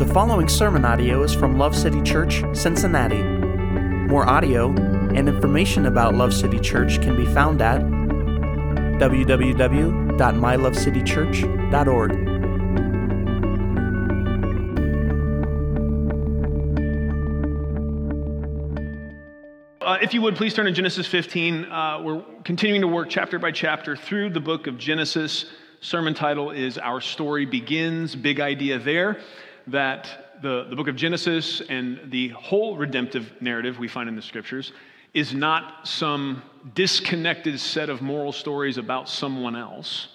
The following sermon audio is from Love City Church, Cincinnati. More audio and information about Love City Church can be found at www.mylovecitychurch.org. If you would, please turn to Genesis 15. We're continuing to work chapter by chapter through the book of Genesis. Sermon title is Our Story Begins. Big idea there that the book of Genesis and the whole redemptive narrative we find in the scriptures is not some disconnected set of moral stories about someone else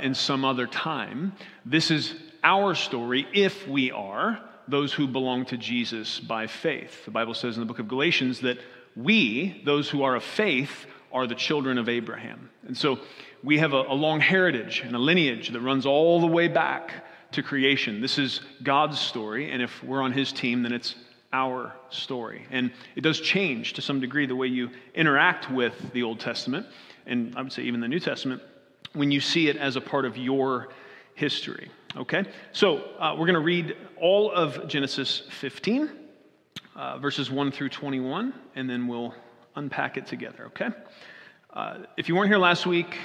in some other time. This is our story if we are those who belong to Jesus by faith. The Bible says in the book of Galatians that we, those who are of faith, are the children of Abraham. And so we have a long heritage and a lineage that runs all the way back to creation. This is God's story, and if we're on his team, then it's our story. And it does change to some degree the way you interact with the Old Testament, and I would say even the New Testament, when you see it as a part of your history. Okay? So we're going to read all of Genesis 15. Verses 1 through 21, and then we'll unpack it together, okay? If you weren't here last week,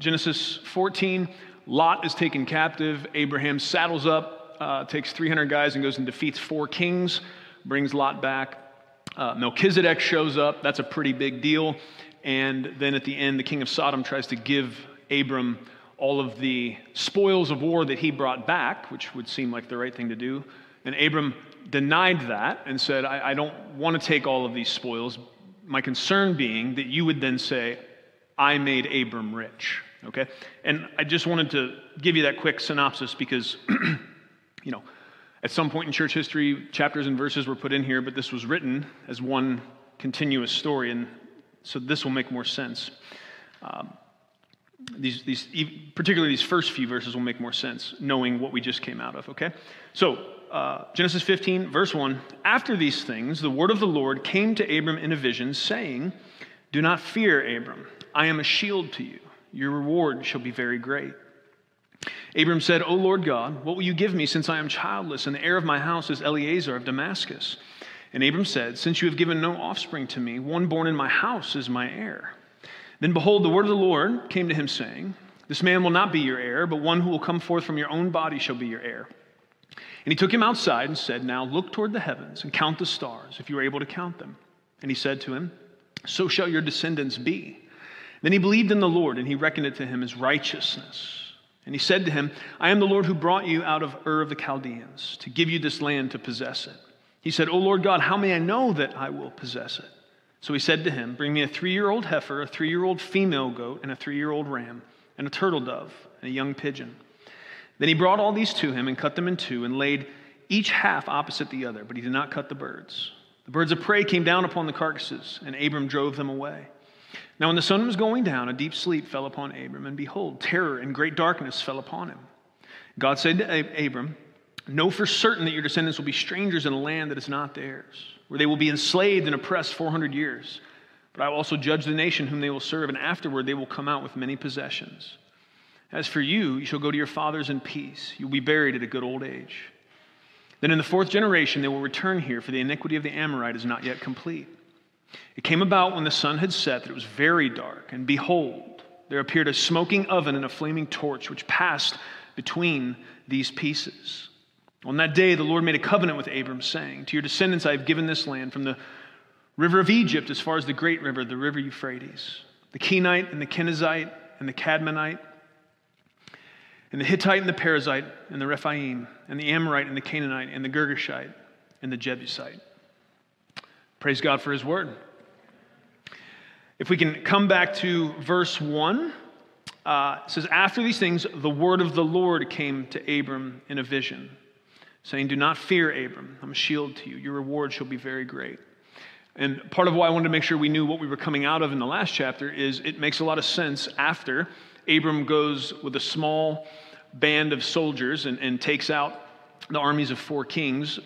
Genesis 14, Lot is taken captive. Abraham saddles up, takes 300 guys and goes and defeats 4 kings, brings Lot back. Melchizedek shows up. That's a pretty big deal. And then at the end, the king of Sodom tries to give Abram all of the spoils of war that he brought back, which would seem like the right thing to do. And Abram denied that and said, I don't want to take all of these spoils, my concern being that you would then say, I made Abram rich, okay? And I just wanted to give you that quick synopsis because, you know, at some point in church history, chapters and verses were put in here, but this was written as one continuous story, and so this will make more sense. These particularly these first few verses will make more sense, knowing what we just came out of, okay? So, Genesis 15, verse 1, after these things, the word of the Lord came to Abram in a vision, saying, do not fear, Abram. I am a shield to you. Your reward shall be very great. Abram said, O Lord God, what will you give me since I am childless and the heir of my house is Eliezer of Damascus? And Abram said, since you have given no offspring to me, one born in my house is my heir. Then behold, the word of the Lord came to him, saying, this man will not be your heir, but one who will come forth from your own body shall be your heir. And he took him outside and said, now look toward the heavens and count the stars, if you are able to count them. And he said to him, so shall your descendants be. Then he believed in the Lord, and he reckoned it to him as righteousness. And he said to him, I am the Lord who brought you out of Ur of the Chaldeans, to give you this land to possess it. He said, O Lord God, how may I know that I will possess it? So he said to him, bring me a 3-year-old heifer, a 3-year-old female goat, and a 3-year-old ram, and a turtle dove, and a young pigeon. Then he brought all these to him and cut them in two and laid each half opposite the other, but he did not cut the birds. The birds of prey came down upon the carcasses, and Abram drove them away. Now when the sun was going down, a deep sleep fell upon Abram, and behold, terror and great darkness fell upon him. God said to Abram, know for certain that your descendants will be strangers in a land that is not theirs, where they will be enslaved and oppressed 400 years. But I will also judge the nation whom they will serve, and afterward they will come out with many possessions. As for you, you shall go to your fathers in peace. You will be buried at a good old age. Then in the 4th generation they will return here, for the iniquity of the Amorite is not yet complete. It came about when the sun had set that it was very dark, and behold, there appeared a smoking oven and a flaming torch, which passed between these pieces. On that day the Lord made a covenant with Abram, saying, to your descendants I have given this land, from the river of Egypt as far as the great river, the river Euphrates, the Kenite and the Kenizzite and the Kadmonite, and the Hittite and the Perizzite and the Rephaim and the Amorite and the Canaanite and the Girgashite and the Jebusite. Praise God for his word. If we can come back to verse 1, it says, after these things, the word of the Lord came to Abram in a vision, saying, do not fear, Abram. I'm a shield to you. Your reward shall be very great. And part of why I wanted to make sure we knew what we were coming out of in the last chapter is it makes a lot of sense after Abram goes with a small band of soldiers and takes out the armies of 4 kings,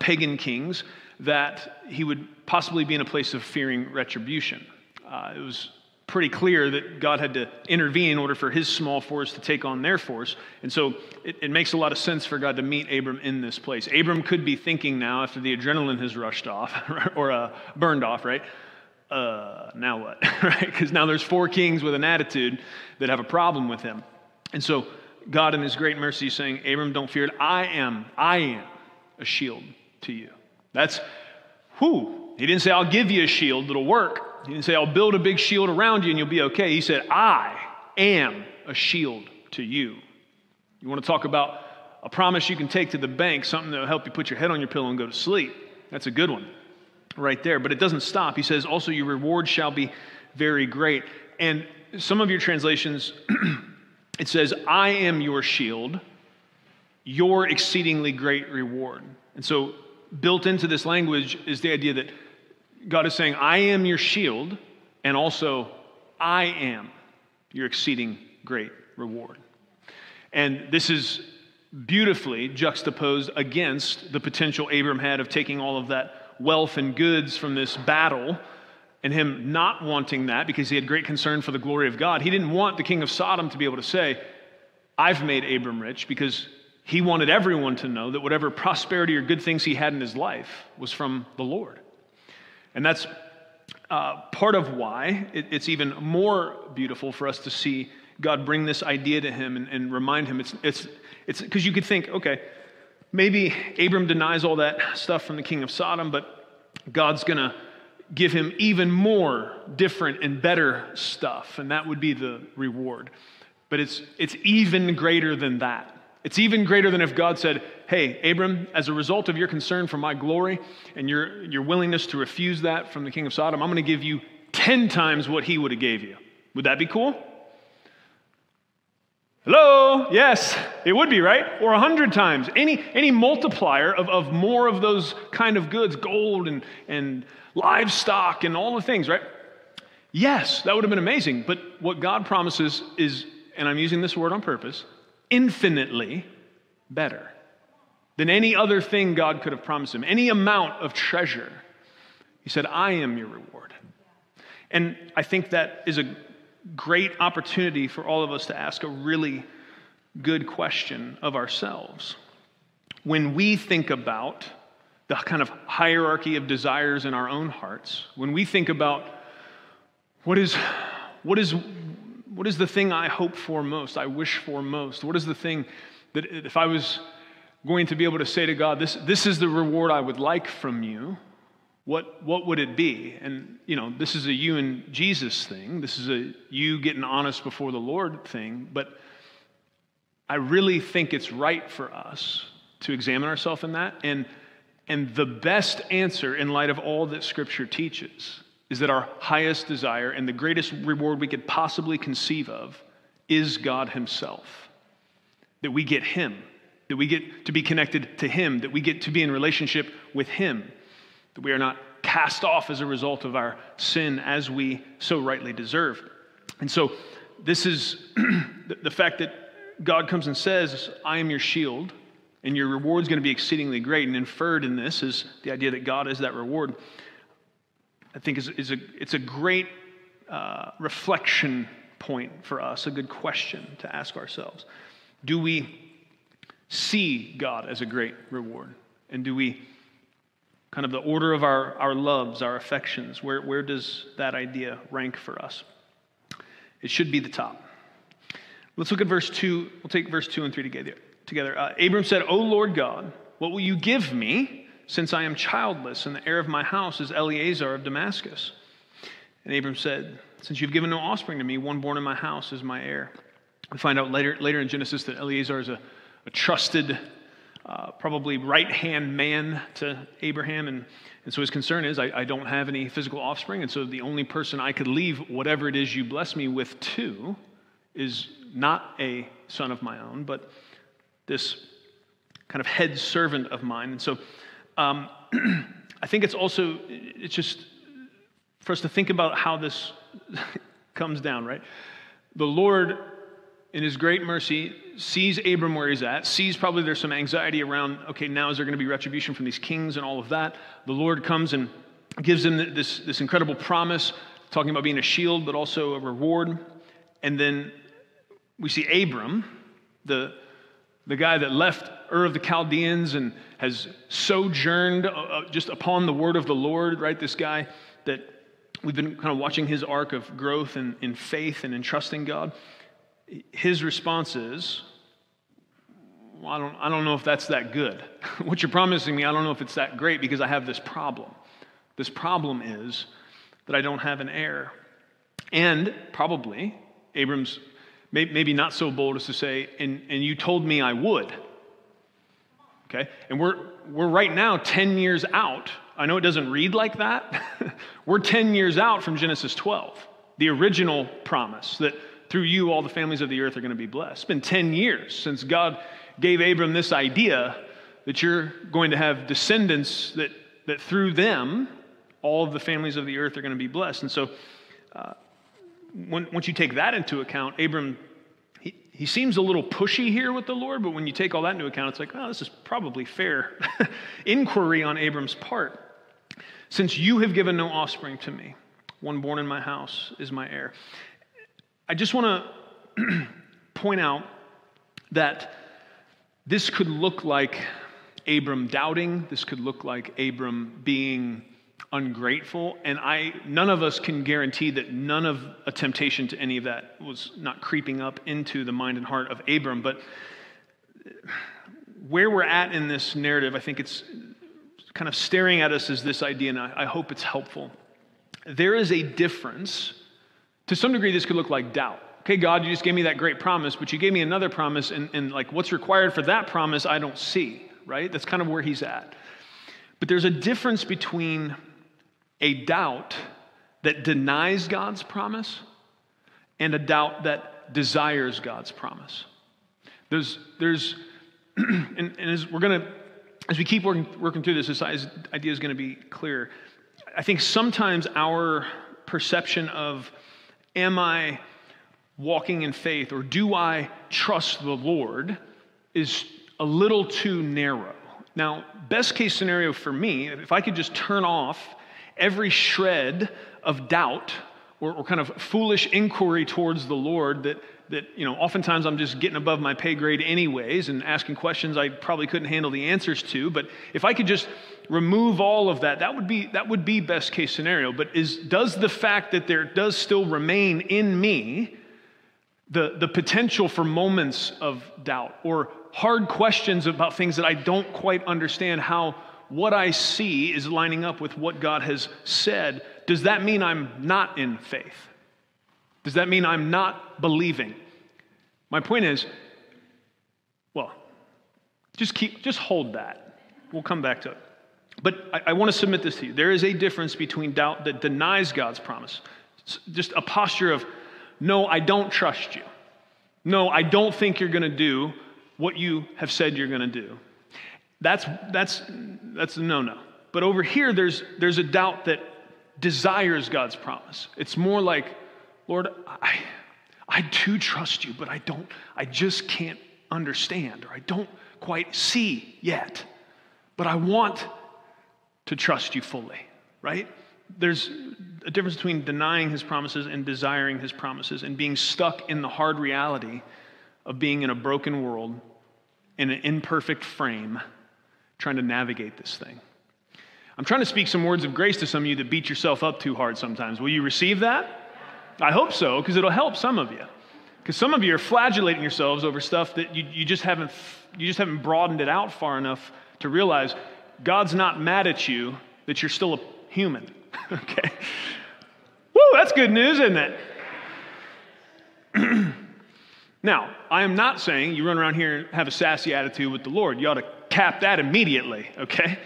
pagan kings, that he would possibly be in a place of fearing retribution. It was pretty clear that God had to intervene in order for his small force to take on their force. And so it makes a lot of sense for God to meet Abram in this place. Abram could be thinking now, after the adrenaline has rushed off or burned off, right? Now what? Right? Because now there's four kings with an attitude that have a problem with him. And so God in his great mercy is saying, Abram, don't fear it. I am a shield to you. That's who. He didn't say, I'll give you a shield that'll work. He didn't say, I'll build a big shield around you and you'll be okay. He said, I am a shield to you. You want to talk about a promise you can take to the bank, something that will help you put your head on your pillow and go to sleep. That's a good one right there. But it doesn't stop. He says, also your reward shall be very great. And some of your translations, it says, I am your shield, your exceedingly great reward. And so built into this language is the idea that God is saying, I am your shield, and also I am your exceeding great reward. And this is beautifully juxtaposed against the potential Abram had of taking all of that wealth and goods from this battle and him not wanting that because he had great concern for the glory of God. He didn't want the king of Sodom to be able to say, I've made Abram rich, because he wanted everyone to know that whatever prosperity or good things he had in his life was from the Lord. And that's part of why it's even more beautiful for us to see God bring this idea to him and remind him. It's because you could think, okay, maybe Abram denies all that stuff from the king of Sodom, but God's going to give him even more different and better stuff, and that would be the reward. But it's even greater than that. It's even greater than if God said, hey, Abram, as a result of your concern for my glory and your willingness to refuse that from the king of Sodom, I'm going to give you 10 times what he would have gave you. Would that be cool? Hello? Yes, it would be, right? Or 100 times. Any multiplier of more of those kind of goods, gold and livestock and all the things, right? Yes, that would have been amazing. But what God promises is, and I'm using this word on purpose, infinitely better than any other thing God could have promised him, any amount of treasure. He said, I am your reward. And I think that is a great opportunity for all of us to ask a really good question of ourselves. When we think about the kind of hierarchy of desires in our own hearts, when we think about what is the thing I hope for most, I wish for most? What is the thing that if I was going to be able to say to God, this is the reward I would like from you, what would it be? And, you know, this is a you and Jesus thing. This is a you getting honest before the Lord thing. But I really think it's right for us to examine ourselves in that. And the best answer in light of all that Scripture teaches is that our highest desire and the greatest reward we could possibly conceive of is God himself. That we get him, that we get to be connected to him, that we get to be in relationship with him, that we are not cast off as a result of our sin as we so rightly deserve. And so this is the fact that God comes and says, I am your shield, and your reward's going to be exceedingly great. And inferred in this is the idea that God is that reward. I think it's a great reflection point for us, a good question to ask ourselves. Do we see God as a great reward? And do we, kind of the order of our loves, our affections, where does that idea rank for us? It should be the top. Let's look at verse 2. We'll take verse 2 and 3 together. Abram said, O Lord God, what will you give me, since I am childless, and the heir of my house is Eliezer of Damascus? And Abram said, since you've given no offspring to me, one born in my house is my heir. We find out later in Genesis that Eliezer is a trusted, probably right-hand man to Abraham. And so his concern is, I don't have any physical offspring, and so the only person I could leave whatever it is you bless me with to is not a son of my own, but this kind of head servant of mine. And so I think it's just for us to think about how this comes down, right? The Lord, in his great mercy, sees Abram where he's at, sees probably there's some anxiety around, okay, now is there going to be retribution from these kings and all of that? The Lord comes and gives him this incredible promise talking about being a shield, but also a reward. And then we see Abram, the guy that left Ur of the Chaldeans and has sojourned just upon the word of the Lord, right? This guy that we've been kind of watching his arc of growth and in faith and in trusting God. His response is, well, I don't know if that's that good. What you're promising me, I don't know if it's that great because I have this problem. This problem is that I don't have an heir. And probably, Abram's maybe not so bold as to say, and you told me I would. Okay? And we're right now 10 years out. I know it doesn't read like that. We're 10 years out from Genesis 12, the original promise that through you all the families of the earth are going to be blessed. It's been 10 years since God gave Abram this idea that you're going to have descendants that through them all of the families of the earth are going to be blessed. And so once you take that into account, Abram, he seems a little pushy here with the Lord, but when you take all that into account, it's like, oh, this is probably fair inquiry on Abram's part. Since you have given no offspring to me, one born in my house is my heir. I just want to point out that this could look like Abram doubting. This could look like Abram being ungrateful, and none of us can guarantee that none of a temptation to any of that was not creeping up into the mind and heart of Abram. But where we're at in this narrative, I think it's kind of staring at us as this idea, and I hope it's helpful. There is a difference. To some degree, this could look like doubt. Okay, God, you just gave me that great promise, but you gave me another promise, and like what's required for that promise, I don't see, right? That's kind of where he's at. But there's a difference between a doubt that denies God's promise and a doubt that desires God's promise. There's and as we keep working through this idea is going to be clearer. I think sometimes our perception of, am I walking in faith or do I trust the Lord, is a little too narrow. Now, best case scenario for me, if I could just turn off every shred of doubt or kind of foolish inquiry towards the Lord that you know, oftentimes I'm just getting above my pay grade anyways and asking questions I probably couldn't handle the answers to. But if I could just remove all of that, that would be best case scenario. But does the fact that there does still remain in me the potential for moments of doubt or hard questions about things that I don't quite understand how what I see is lining up with what God has said, does that mean I'm not in faith? Does that mean I'm not believing? My point is, well, just hold that. We'll come back to it. But I want to submit this to you. There is a difference between doubt that denies God's promise. It's just a posture of, no, I don't trust you. No, I don't think you're going to do what you have said you're going to do. That's a no-no. But over here, there's a doubt that desires God's promise. It's more like, Lord, I do trust you, but I just can't understand, or I don't quite see yet. But I want to trust you fully, right? There's a difference between denying his promises and desiring his promises and being stuck in the hard reality of being in a broken world, in an imperfect frame, trying to navigate this thing. I'm trying to speak some words of grace to some of you that beat yourself up too hard sometimes. Will you receive that? I hope so, because it'll help some of you. Because some of you are flagellating yourselves over stuff that you just haven't broadened it out far enough to realize God's not mad at you, that you're still a human. Okay. Woo, that's good news, isn't it? Now, I am not saying you run around here and have a sassy attitude with the Lord. You ought to cap that immediately, okay?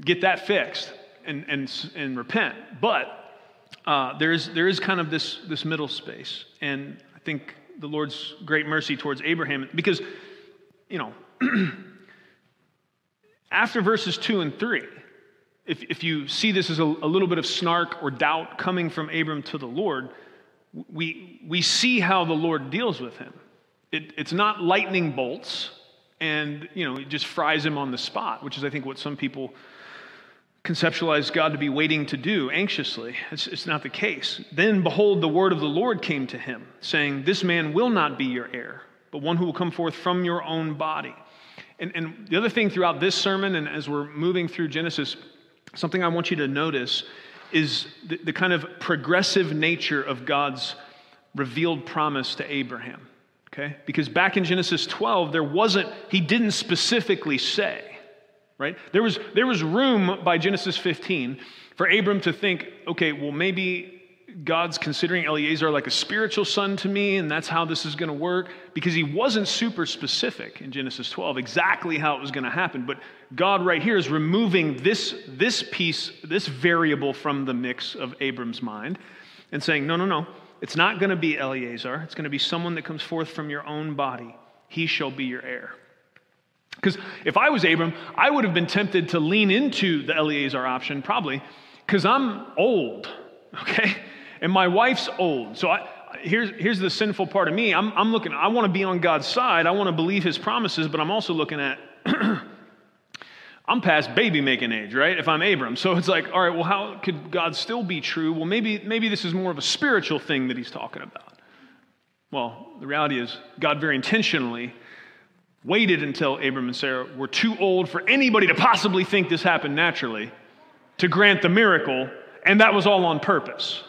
Get that fixed and repent. But there is kind of this middle space. And I think the Lord's great mercy towards Abraham, because, you know, after verses 2 and 3, if you see this as a little bit of snark or doubt coming from Abram to the Lord, we see how the Lord deals with him. It's not lightning bolts and, you know, it just fries him on the spot, which is, I think, what some people conceptualized God to be waiting to do anxiously. It's not the case. Then, behold, the word of the Lord came to him, saying, this man will not be your heir, but one who will come forth from your own body. And the other thing throughout this sermon, and as we're moving through Genesis, something I want you to notice is the kind of progressive nature of God's revealed promise to Abraham, okay? Because back in Genesis 12, he didn't specifically say, right? There was room by Genesis 15 for Abram to think, okay, well, maybe God's considering Eliezer like a spiritual son to me, and that's how this is going to work, because he wasn't super specific in Genesis 12 exactly how it was going to happen. But God right here is removing this piece, this variable from the mix of Abram's mind and saying, no, it's not going to be Eliezer. It's going to be someone that comes forth from your own body. He shall be your heir. Because if I was Abram, I would have been tempted to lean into the Eliezer option probably, because I'm old, okay? And my wife's old. So here's the sinful part of me. I'm looking, I want to be on God's side. I want to believe his promises, but I'm also looking at, I'm past baby making age, right? If I'm Abram. So it's like, all right, well, how could God still be true? Well, maybe this is more of a spiritual thing that he's talking about. Well, the reality is God very intentionally waited until Abram and Sarah were too old for anybody to possibly think this happened naturally to grant the miracle, and that was all on purpose.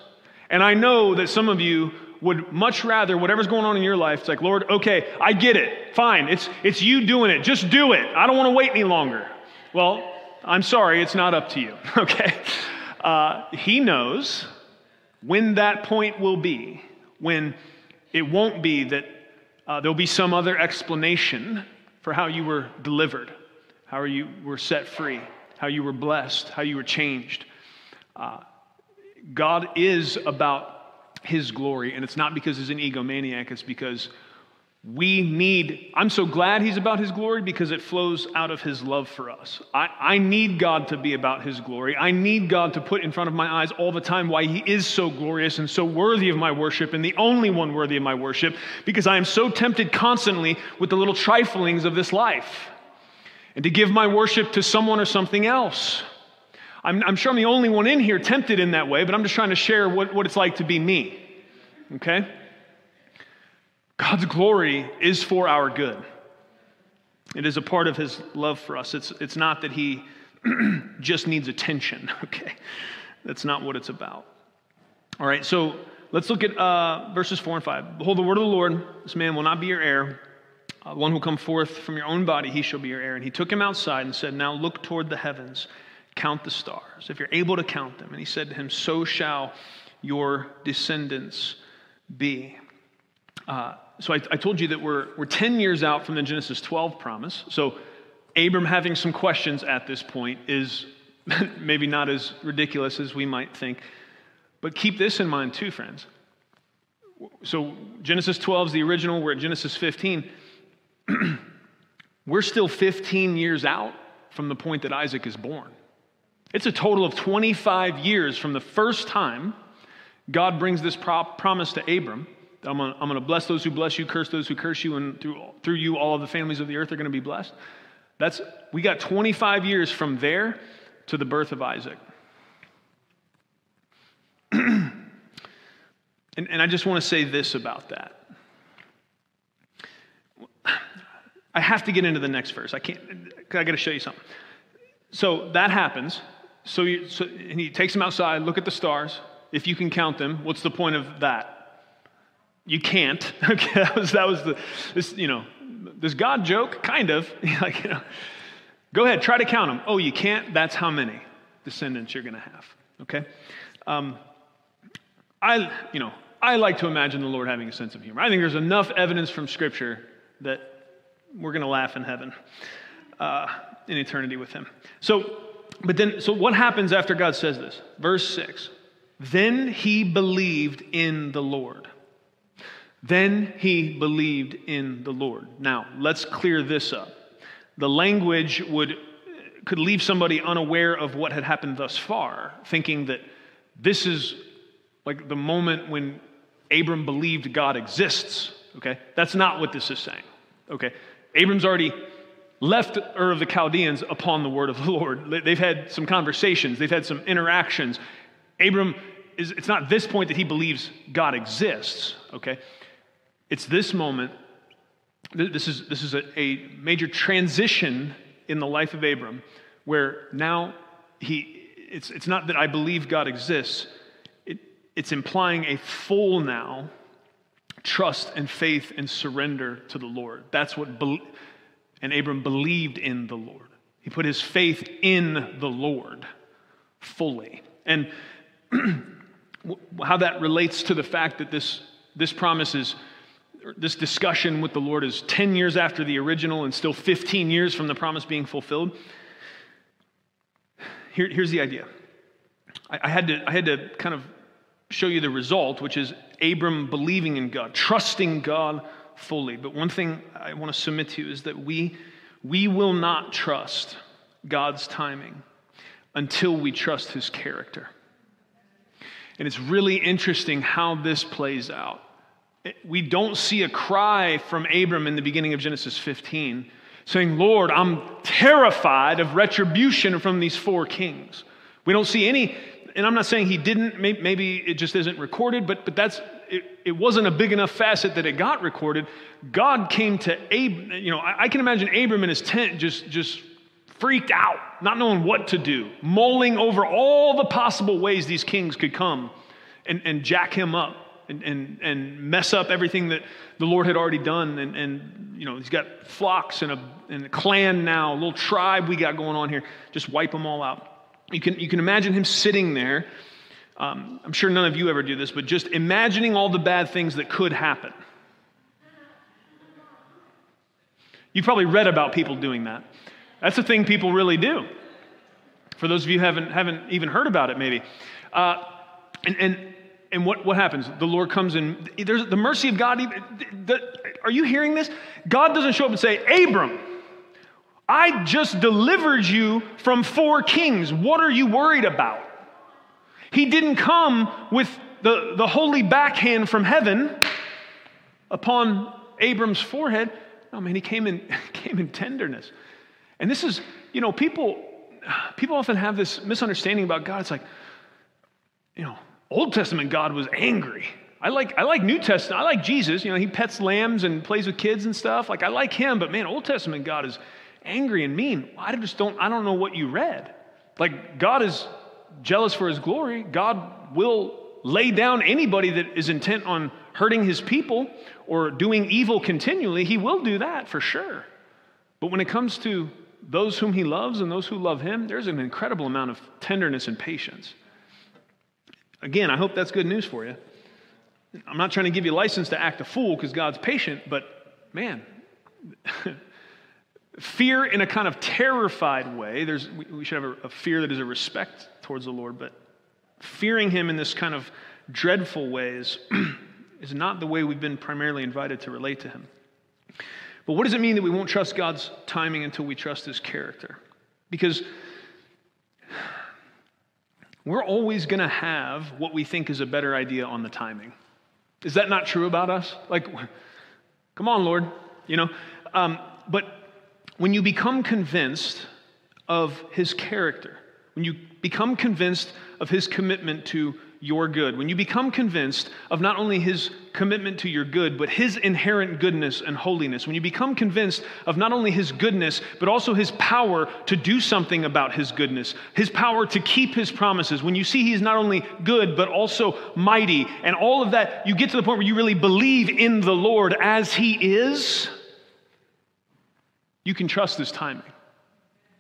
And I know that some of you would much rather, whatever's going on in your life, it's like, Lord, okay, I get it. Fine. It's you doing it. Just do it. I don't want to wait any longer. Well, I'm sorry. It's not up to you. Okay. He knows when that point will be, when it won't be that there'll be some other explanation for how you were delivered, how you were set free, how you were blessed, how you were changed. God is about his glory, and it's not because he's an egomaniac, it's because I'm so glad he's about his glory because it flows out of his love for us. I need God to be about his glory. I need God to put in front of my eyes all the time why he is so glorious and so worthy of my worship and the only one worthy of my worship, because I am so tempted constantly with the little triflings of this life and to give my worship to someone or something else. I'm sure I'm the only one in here tempted in that way, but I'm just trying to share what it's like to be me, okay? God's glory is for our good. It is a part of his love for us. It's not that he just needs attention, okay? That's not what it's about. All right, so let's look at verses 4 and 5. Behold, the word of the Lord, this man will not be your heir. One who come forth from your own body, he shall be your heir. And he took him outside and said, now look toward the heavens. Count the stars, if you're able to count them. And he said to him, so shall your descendants be. So I told you that we're 10 years out from the Genesis 12 promise. So Abram having some questions at this point is maybe not as ridiculous as we might think. But keep this in mind too, friends. So Genesis 12 is the original. We're at Genesis 15. We're still 15 years out from the point that Isaac is born. It's a total of 25 years from the first time God brings this promise to Abram that I'm going to bless those who bless you, curse those who curse you, and through you all of the families of the earth are going to be blessed. We got 25 years from there to the birth of Isaac. And I just want to say this about that. I have to get into the next verse. I got to show you something. So that happens. And he takes him outside, look at the stars. If you can count them, what's the point of that? You can't. Okay, this God joke, kind of. Go ahead, try to count them. Oh, you can't? That's how many descendants you're going to have. Okay? I like to imagine the Lord having a sense of humor. I think there's enough evidence from Scripture that we're going to laugh in heaven. In eternity with him. So what happens after God says this? Verse 6, Then he believed in the Lord. Now, let's clear this up. The language could leave somebody unaware of what had happened thus far, thinking that this is like the moment when Abram believed God exists, okay? That's not what this is saying, okay? Abram's already left Ur of the Chaldeans upon the word of the Lord. They've had some conversations. They've had some interactions. Abram, it's not this point that he believes God exists, okay? It's this moment. This is a major transition in the life of Abram where now it's not that I believe God exists. It's implying a full now trust and faith and surrender to the Lord. That's what, and Abram believed in the Lord. He put his faith in the Lord fully. And how that relates to the fact that this promise is, this discussion with the Lord is 10 years after the original and still 15 years from the promise being fulfilled. Here's the idea. I had to kind of show you the result, which is Abram believing in God, trusting God fully. But one thing I want to submit to you is that we will not trust God's timing until we trust his character. And it's really interesting how this plays out. We don't see a cry from Abram in the beginning of Genesis 15 saying, Lord, I'm terrified of retribution from these four kings. We don't see any, and I'm not saying he didn't, maybe it just isn't recorded, but that's, it wasn't a big enough facet that it got recorded. God came to Abram, you know, I can imagine Abram in his tent just freaked out, not knowing what to do, mulling over all the possible ways these kings could come and jack him up. And mess up everything that the Lord had already done. And you know, he's got flocks and a clan now, a little tribe we got going on here. Just wipe them all out. You can imagine him sitting there. I'm sure none of you ever do this, but just imagining all the bad things that could happen. You've probably read about people doing that. That's a thing people really do. For those of you who haven't even heard about it, maybe. And what happens? The Lord comes in. There's the mercy of God. Are you hearing this? God doesn't show up and say, Abram, I just delivered you from four kings. What are you worried about? He didn't come with the holy backhand from heaven upon Abram's forehead. No, man, he came in tenderness. And this is, you know, people often have this misunderstanding about God. It's like, you know, Old Testament God was angry. I like New Testament. I like Jesus. You know, he pets lambs and plays with kids and stuff. Like, I like him, but man, Old Testament God is angry and mean. I don't know what you read. Like, God is jealous for his glory. God will lay down anybody that is intent on hurting his people or doing evil continually. He will do that for sure. But when it comes to those whom he loves and those who love him, there's an incredible amount of tenderness and patience. Again, I hope that's good news for you. I'm not trying to give you license to act a fool because God's patient, but man, fear in a kind of terrified way. We should have a fear that is a respect towards the Lord, but fearing him in this kind of dreadful ways is not the way we've been primarily invited to relate to him. But what does it mean that we won't trust God's timing until we trust his character? Because we're always going to have what we think is a better idea on the timing. Is that not true about us? Like, come on, Lord, you know? But when you become convinced of his character, when you become convinced of his commitment to your good, when you become convinced of not only his commitment to your good, but his inherent goodness and holiness, when you become convinced of not only his goodness, but also his power to do something about his goodness, his power to keep his promises, when you see he's not only good, but also mighty, and all of that, you get to the point where you really believe in the Lord as he is, you can trust his timing.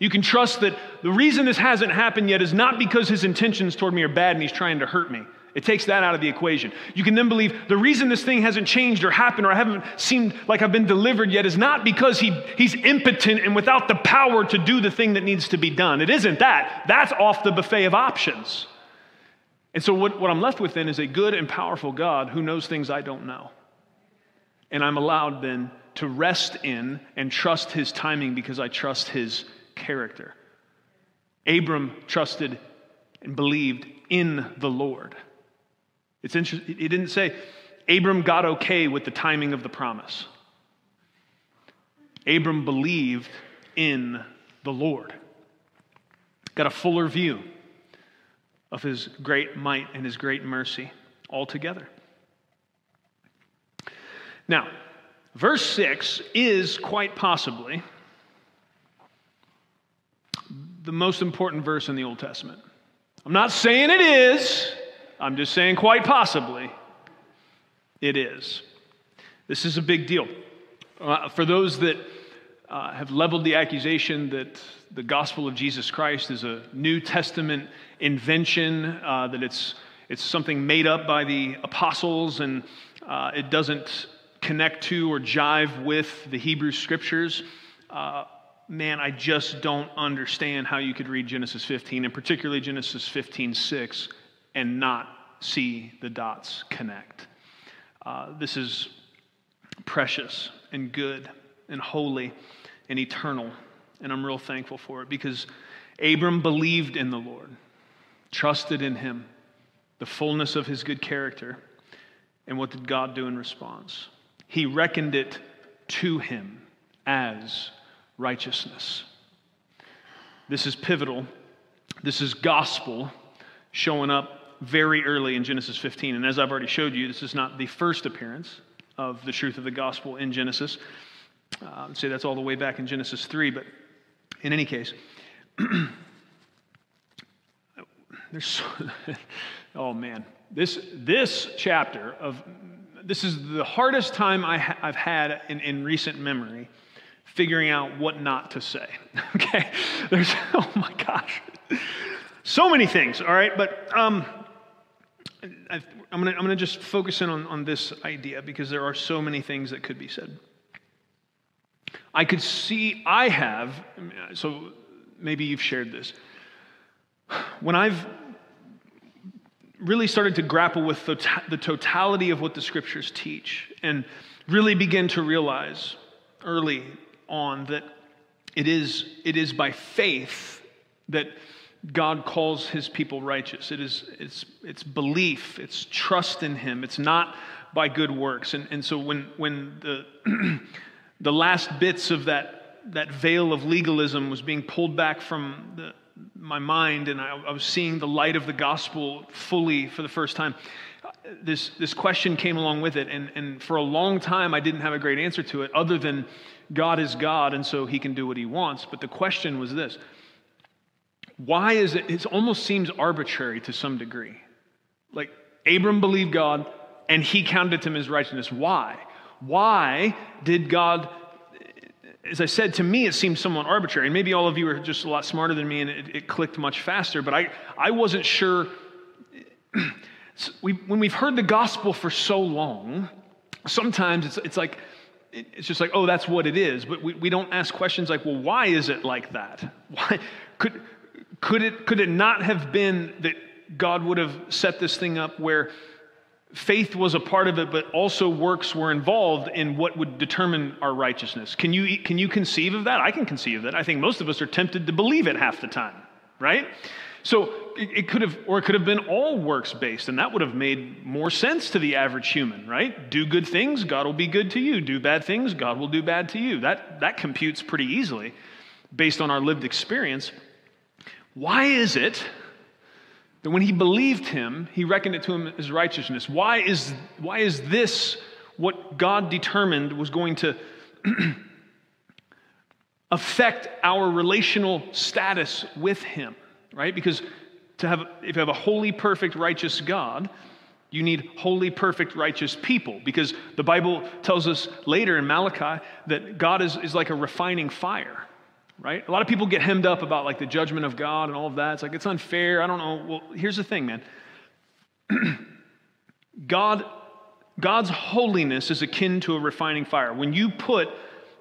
You can trust that the reason this hasn't happened yet is not because his intentions toward me are bad and he's trying to hurt me. It takes that out of the equation. You can then believe the reason this thing hasn't changed or happened or I haven't seemed like I've been delivered yet is not because he's impotent and without the power to do the thing that needs to be done. It isn't that. That's off the buffet of options. And so what I'm left with then is a good and powerful God who knows things I don't know. And I'm allowed then to rest in and trust his timing because I trust his character. Abram trusted and believed in the Lord. It's interesting. It didn't say Abram got okay with the timing of the promise. Abram believed in the Lord. Got a fuller view of his great might and his great mercy altogether. Now, verse 6 is quite possibly the most important verse in the Old Testament. I'm not saying it is. I'm just saying quite possibly it is. This is a big deal. For those that have leveled the accusation that the gospel of Jesus Christ is a New Testament invention, that it's something made up by the apostles and it doesn't connect to or jive with the Hebrew Scriptures, man, I just don't understand how you could read Genesis 15, and particularly Genesis 15:6, and not see the dots connect. This is precious and good and holy and eternal, and I'm real thankful for it because Abram believed in the Lord, trusted in him, the fullness of his good character, and what did God do in response? He reckoned it to him as righteousness. This is pivotal. This is gospel showing up very early in Genesis 15. And as I've already showed you, this is not the first appearance of the truth of the gospel in Genesis. I would say that's all the way back in Genesis 3, but in any case, there's so, oh man, this chapter of, this is the hardest time I've had in recent memory figuring out what not to say, okay? There's, oh my gosh, so many things, all right? But I'm gonna just focus in on this idea because there are so many things that could be said. I could see, I have, so maybe you've shared this. When I've really started to grapple with the totality of what the Scriptures teach and really begin to realize early on that it is by faith that God calls his people righteous. It's belief, it's trust in him. It's not by good works. And so when the the last bits of that veil of legalism was being pulled back from my mind, and I was seeing the light of the gospel fully for the first time, this question came along with it, and for a long time I didn't have a great answer to it other than God is God, and so he can do what he wants. But the question was this: why is it almost seems arbitrary to some degree? Like, Abram believed God, and he counted him as righteousness. Why? Why did God, as I said, to me it seemed somewhat arbitrary, and maybe all of you are just a lot smarter than me, and it clicked much faster, but I wasn't sure. When we've heard the gospel for so long, sometimes it's like, it's just like, oh, that's what it is, but we don't ask questions like, well, why is it like that? Why could it not have been that God would have set this thing up where faith was a part of it, but also works were involved in what would determine our righteousness? Can you conceive of that? I can conceive of that. I think most of us are tempted to believe it half the time, right? So it could have been all works-based, and that would have made more sense to the average human, right? Do good things, God will be good to you. Do bad things, God will do bad to you. That computes pretty easily based on our lived experience. Why is it that when he believed him, he reckoned it to him as righteousness? Why is this what God determined was going to affect our relational status with him, right? Because if you have a holy, perfect, righteous God, you need holy, perfect, righteous people, because the Bible tells us later in Malachi that God is like a refining fire. Right? A lot of people get hemmed up about like the judgment of God and all of that. It's like, it's unfair. I don't know. Well, here's the thing, man. God's holiness is akin to a refining fire. When you put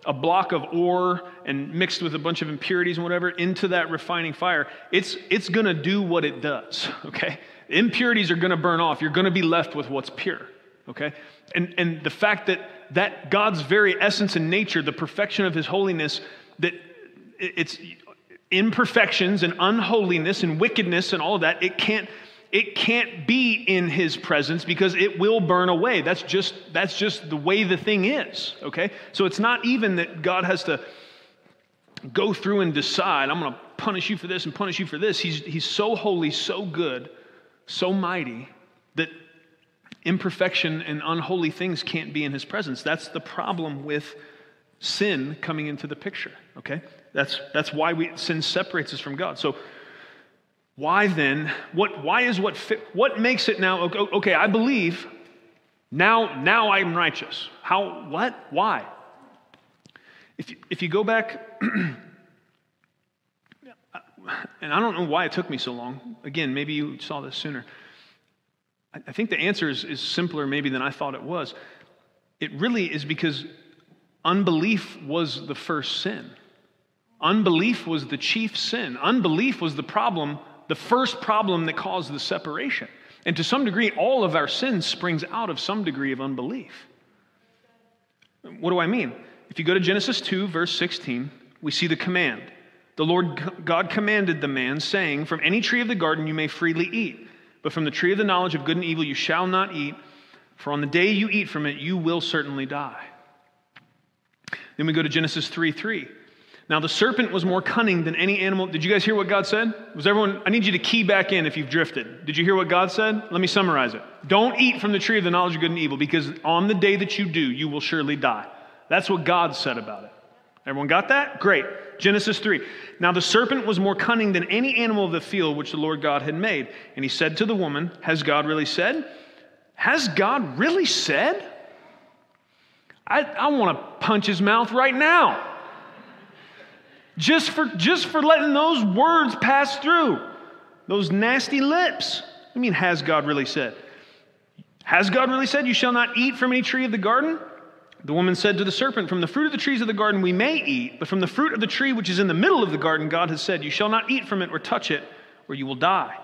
a block of ore and mixed with a bunch of impurities and whatever into that refining fire, it's going to do what it does, okay? Impurities are going to burn off. You're going to be left with what's pure, okay? And the fact that God's very essence and nature, the perfection of his holiness, that it's imperfections and unholiness and wickedness and all of that, it can't be in his presence because it will burn away. That's just the way the thing is, okay? So it's not even that God has to go through and decide, I'm going to punish you for this and punish you for this. He's so holy, so good, so mighty that imperfection and unholy things can't be in his presence. That's the problem with sin coming into the picture, okay? That's why sin separates us from God. So why then, what makes it now, okay, I believe, now I'm righteous. How, what, why? If you go back, and I don't know why it took me so long. Again, maybe you saw this sooner. I think the answer is simpler maybe than I thought it was. It really is because unbelief was the first sin. Unbelief was the chief sin. Unbelief was the problem, the first problem that caused the separation. And to some degree, all of our sin springs out of some degree of unbelief. What do I mean? If you go to Genesis 2, verse 16, we see the command. The Lord God commanded the man, saying, "From any tree of the garden you may freely eat, but from the tree of the knowledge of good and evil you shall not eat, for on the day you eat from it you will certainly die." Then we go to Genesis 3:3. Now the serpent was more cunning than any animal. Did you guys hear what God said? Was everyone? I need you to key back in if you've drifted. Did you hear what God said? Let me summarize it. Don't eat from the tree of the knowledge of good and evil, because on the day that you do, you will surely die. That's what God said about it. Everyone got that? Great. Genesis 3. Now the serpent was more cunning than any animal of the field which the Lord God had made. And he said to the woman, "Has God really said?" Has God really said? I want to punch his mouth right now. Just for letting those words pass through. Those nasty lips. I mean, has God really said? Has God really said, "You shall not eat from any tree of the garden"? The woman said to the serpent, "From the fruit of the trees of the garden we may eat, but from the fruit of the tree which is in the middle of the garden, God has said, 'You shall not eat from it or touch it, or you will die.'"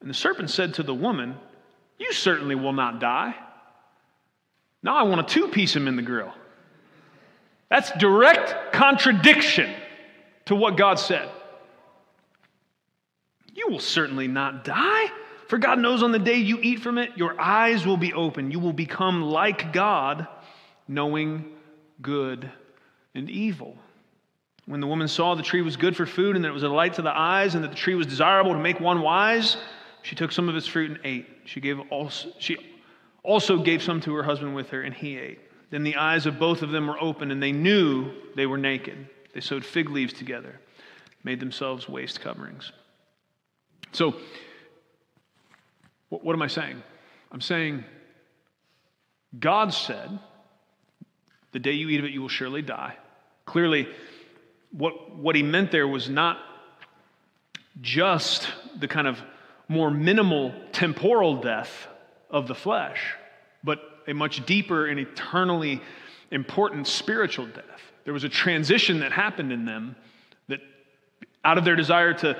And the serpent said to the woman, "You certainly will not die." Now I want to two-piece him in the grill. That's direct contradiction to what God said. You will certainly not die. For God knows on the day you eat from it, your eyes will be open. You will become like God, knowing good and evil. When the woman saw the tree was good for food and that it was a light to the eyes and that the tree was desirable to make one wise, she took some of its fruit and ate. She also gave some to her husband with her, and he ate. Then the eyes of both of them were open, and they knew they were naked. They sewed fig leaves together, made themselves waist coverings. So, what am I saying? I'm saying God said, the day you eat of it, you will surely die. Clearly, what he meant there was not just the kind of more minimal temporal death of the flesh, but a much deeper and eternally important spiritual death. There was a transition that happened in them that out of their desire to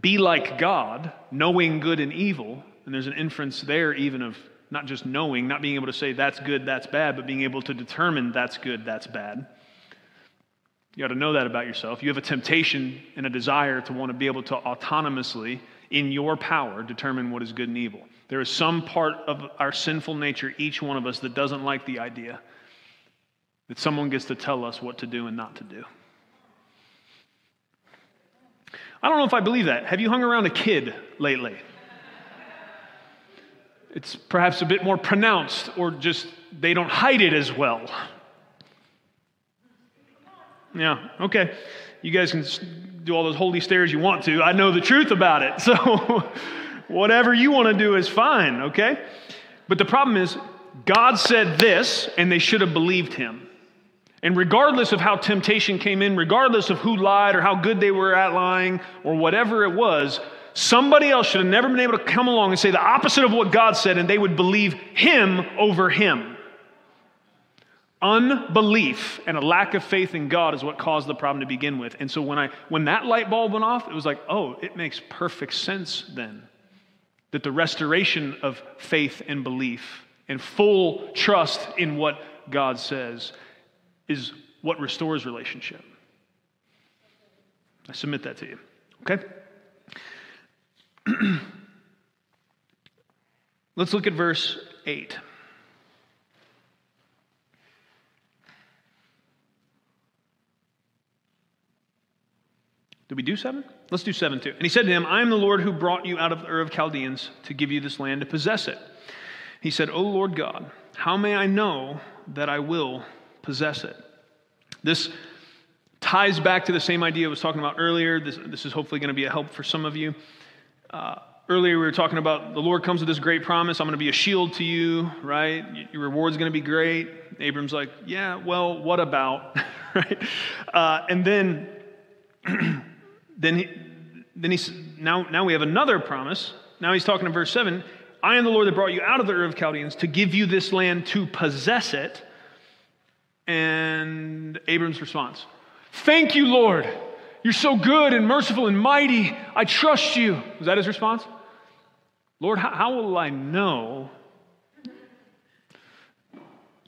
be like God, knowing good and evil, and there's an inference there even of not just knowing, not being able to say that's good, that's bad, but being able to determine that's good, that's bad. You ought to know that about yourself. You have a temptation and a desire to want to be able to autonomously, in your power, determine what is good and evil. There is some part of our sinful nature, each one of us, that doesn't like the idea that someone gets to tell us what to do and not to do. I don't know if I believe that. Have you hung around a kid lately? It's perhaps a bit more pronounced, or just they don't hide it as well. Yeah, okay. You guys can do all those holy stares you want to. I know the truth about it. So whatever you want to do is fine, okay? But the problem is God said this, and they should have believed him. And regardless of how temptation came in, regardless of who lied or how good they were at lying or whatever it was, somebody else should have never been able to come along and say the opposite of what God said, and they would believe him over him. Unbelief and a lack of faith in God is what caused the problem to begin with. And so when that light bulb went off, it was like, oh, it makes perfect sense then that the restoration of faith and belief and full trust in what God says is what restores relationship. I submit that to you. Okay? Let's look at verse 8. Did we do 7? Let's do 7 too. And he said to him, I am the Lord who brought you out of the Ur of Chaldeans to give you this land to possess it. He said, O Lord God, how may I know that I will possess it? This ties back to the same idea I was talking about earlier. This is hopefully going to be a help for some of you. Earlier we were talking about the Lord comes with this great promise. I'm going to be a shield to you, right? Your reward's going to be great. Abram's like, yeah, well, what about, right? And then, now we have another promise. Now he's talking in verse 7. I am the Lord that brought you out of the Ur of Chaldeans to give you this land to possess it. And Abram's response, thank you, Lord. You're so good and merciful and mighty. I trust you. Was that his response? Lord, how will I know?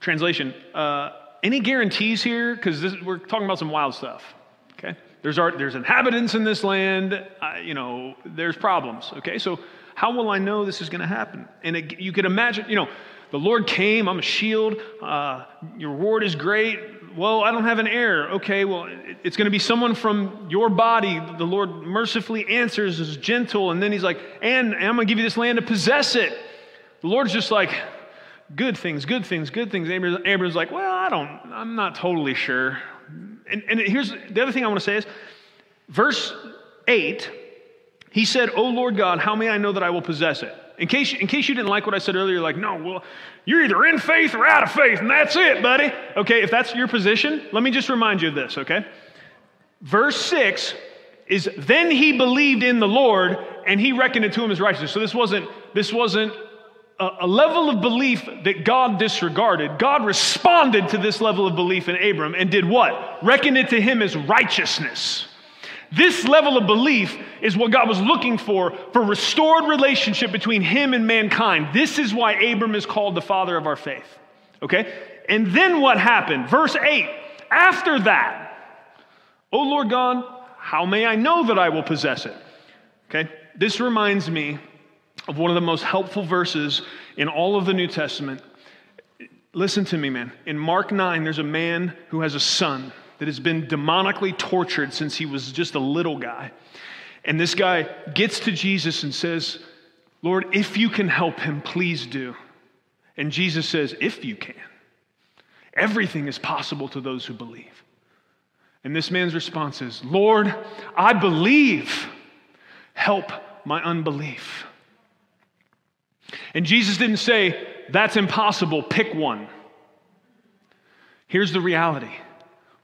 Translation, any guarantees here? Because we're talking about some wild stuff, okay? There's inhabitants in this land. There's problems, okay? So how will I know this is going to happen? And you could imagine, the Lord came. I'm a shield. Your reward is great. Well, I don't have an heir. Okay, well, it's going to be someone from your body. The Lord mercifully answers, is gentle. And then he's like, and I'm going to give you this land to possess it. The Lord's just like, good things, good things, good things. Abram's like, well, I'm not totally sure. And here's the other thing I want to say is, verse 8, he said, O Lord God, how may I know that I will possess it? In case you didn't like what I said earlier, like, no, well, you're either in faith or out of faith, and that's it, buddy. Okay, if that's your position, let me just remind you of this, okay? Verse 6 is, then he believed in the Lord, and he reckoned it to him as righteousness. So this wasn't a level of belief that God disregarded. God responded to this level of belief in Abram and did what? Reckoned it to him as righteousness. This level of belief is what God was looking for restored relationship between him and mankind. This is why Abram is called the father of our faith, okay? And then what happened? Verse 8, after that, O Lord God, how may I know that I will possess it? Okay, this reminds me of one of the most helpful verses in all of the New Testament. Listen to me, man. In Mark 9, there's a man who has a son that has been demonically tortured since he was just a little guy. And this guy gets to Jesus and says, Lord, if you can help him, please do. And Jesus says, if you can. Everything is possible to those who believe. And this man's response is, Lord, I believe. Help my unbelief. And Jesus didn't say, that's impossible, pick one. Here's the reality.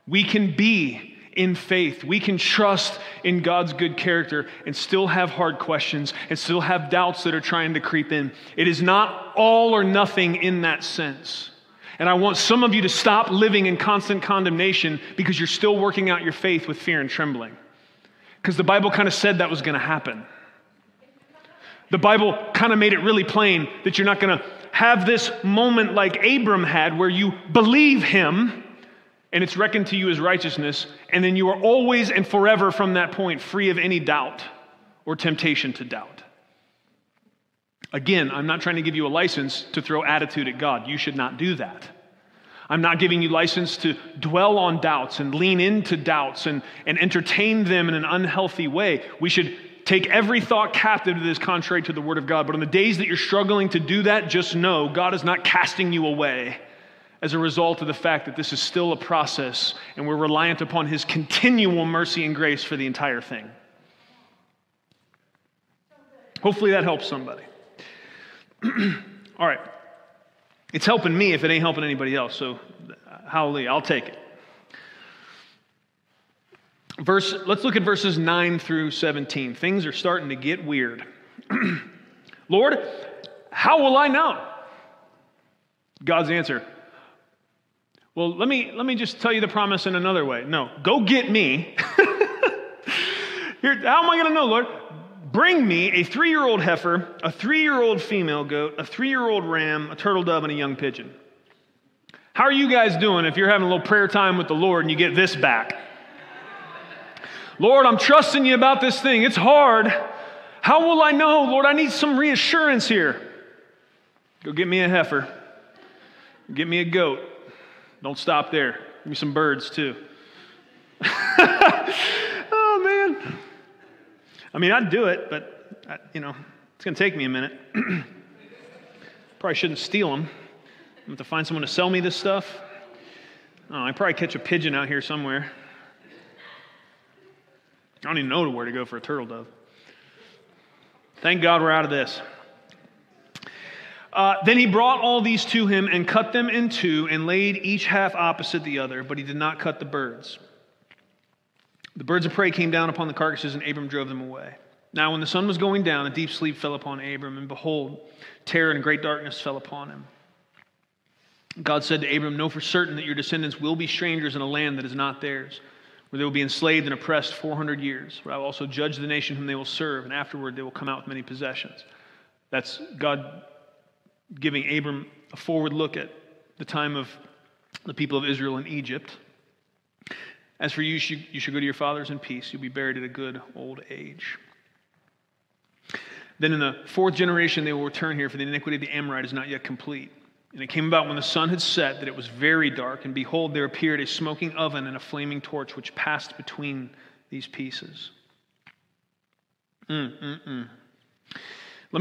We can be in faith. We can trust in God's good character and still have hard questions and still have doubts that are trying to creep in. It is not all or nothing in that sense. And I want some of you to stop living in constant condemnation because you're still working out your faith with fear and trembling. Because the Bible kind of said that was going to happen. The Bible kind of made it really plain that you're not going to have this moment like Abram had where you believe him and it's reckoned to you as righteousness, and then you are always and forever from that point free of any doubt or temptation to doubt. Again, I'm not trying to give you a license to throw attitude at God. You should not do that. I'm not giving you license to dwell on doubts and lean into doubts and entertain them in an unhealthy way. We should take every thought captive that is contrary to the Word of God. But on the days that you're struggling to do that, just know God is not casting you away as a result of the fact that this is still a process and we're reliant upon his continual mercy and grace for the entire thing. Hopefully that helps somebody. All right. It's helping me if it ain't helping anybody else, so hallelujah, I'll take it. Let's look at verses 9 through 17. Things are starting to get weird. Lord, how will I know? God's answer, well, let me just tell you the promise in another way. No, go get me. Here, how am I going to know, Lord? Bring me a 3-year-old heifer, a 3-year-old female goat, a 3-year-old ram, a turtle dove, and a young pigeon. How are you guys doing if you're having a little prayer time with the Lord and you get this back? Lord, I'm trusting you about this thing. It's hard. How will I know? Lord, I need some reassurance here. Go get me a heifer. Get me a goat. Don't stop there. Give me some birds, too. Oh, man. I mean, I'd do it, but, it's going to take me a minute. Probably shouldn't steal them. I'm going to find someone to sell me this stuff. Oh, I probably catch a pigeon out here somewhere. I don't even know where to go for a turtle dove. Thank God we're out of this. Then he brought all these to him and cut them in two and laid each half opposite the other, but he did not cut the birds. The birds of prey came down upon the carcasses, and Abram drove them away. Now when the sun was going down, a deep sleep fell upon Abram, and behold, terror and great darkness fell upon him. God said to Abram, "Know for certain that your descendants will be strangers in a land that is not theirs, where they will be enslaved and oppressed 400 years. But I will also judge the nation whom they will serve, and afterward they will come out with many possessions." That's God giving Abram a forward look at the time of the people of Israel in Egypt. "As for you, you should go to your fathers in peace. You'll be buried at a good old age. Then in the fourth generation they will return here, for the iniquity of the Amorite is not yet complete. And it came about when the sun had set that it was very dark, and behold, there appeared a smoking oven and a flaming torch which passed between these pieces." Let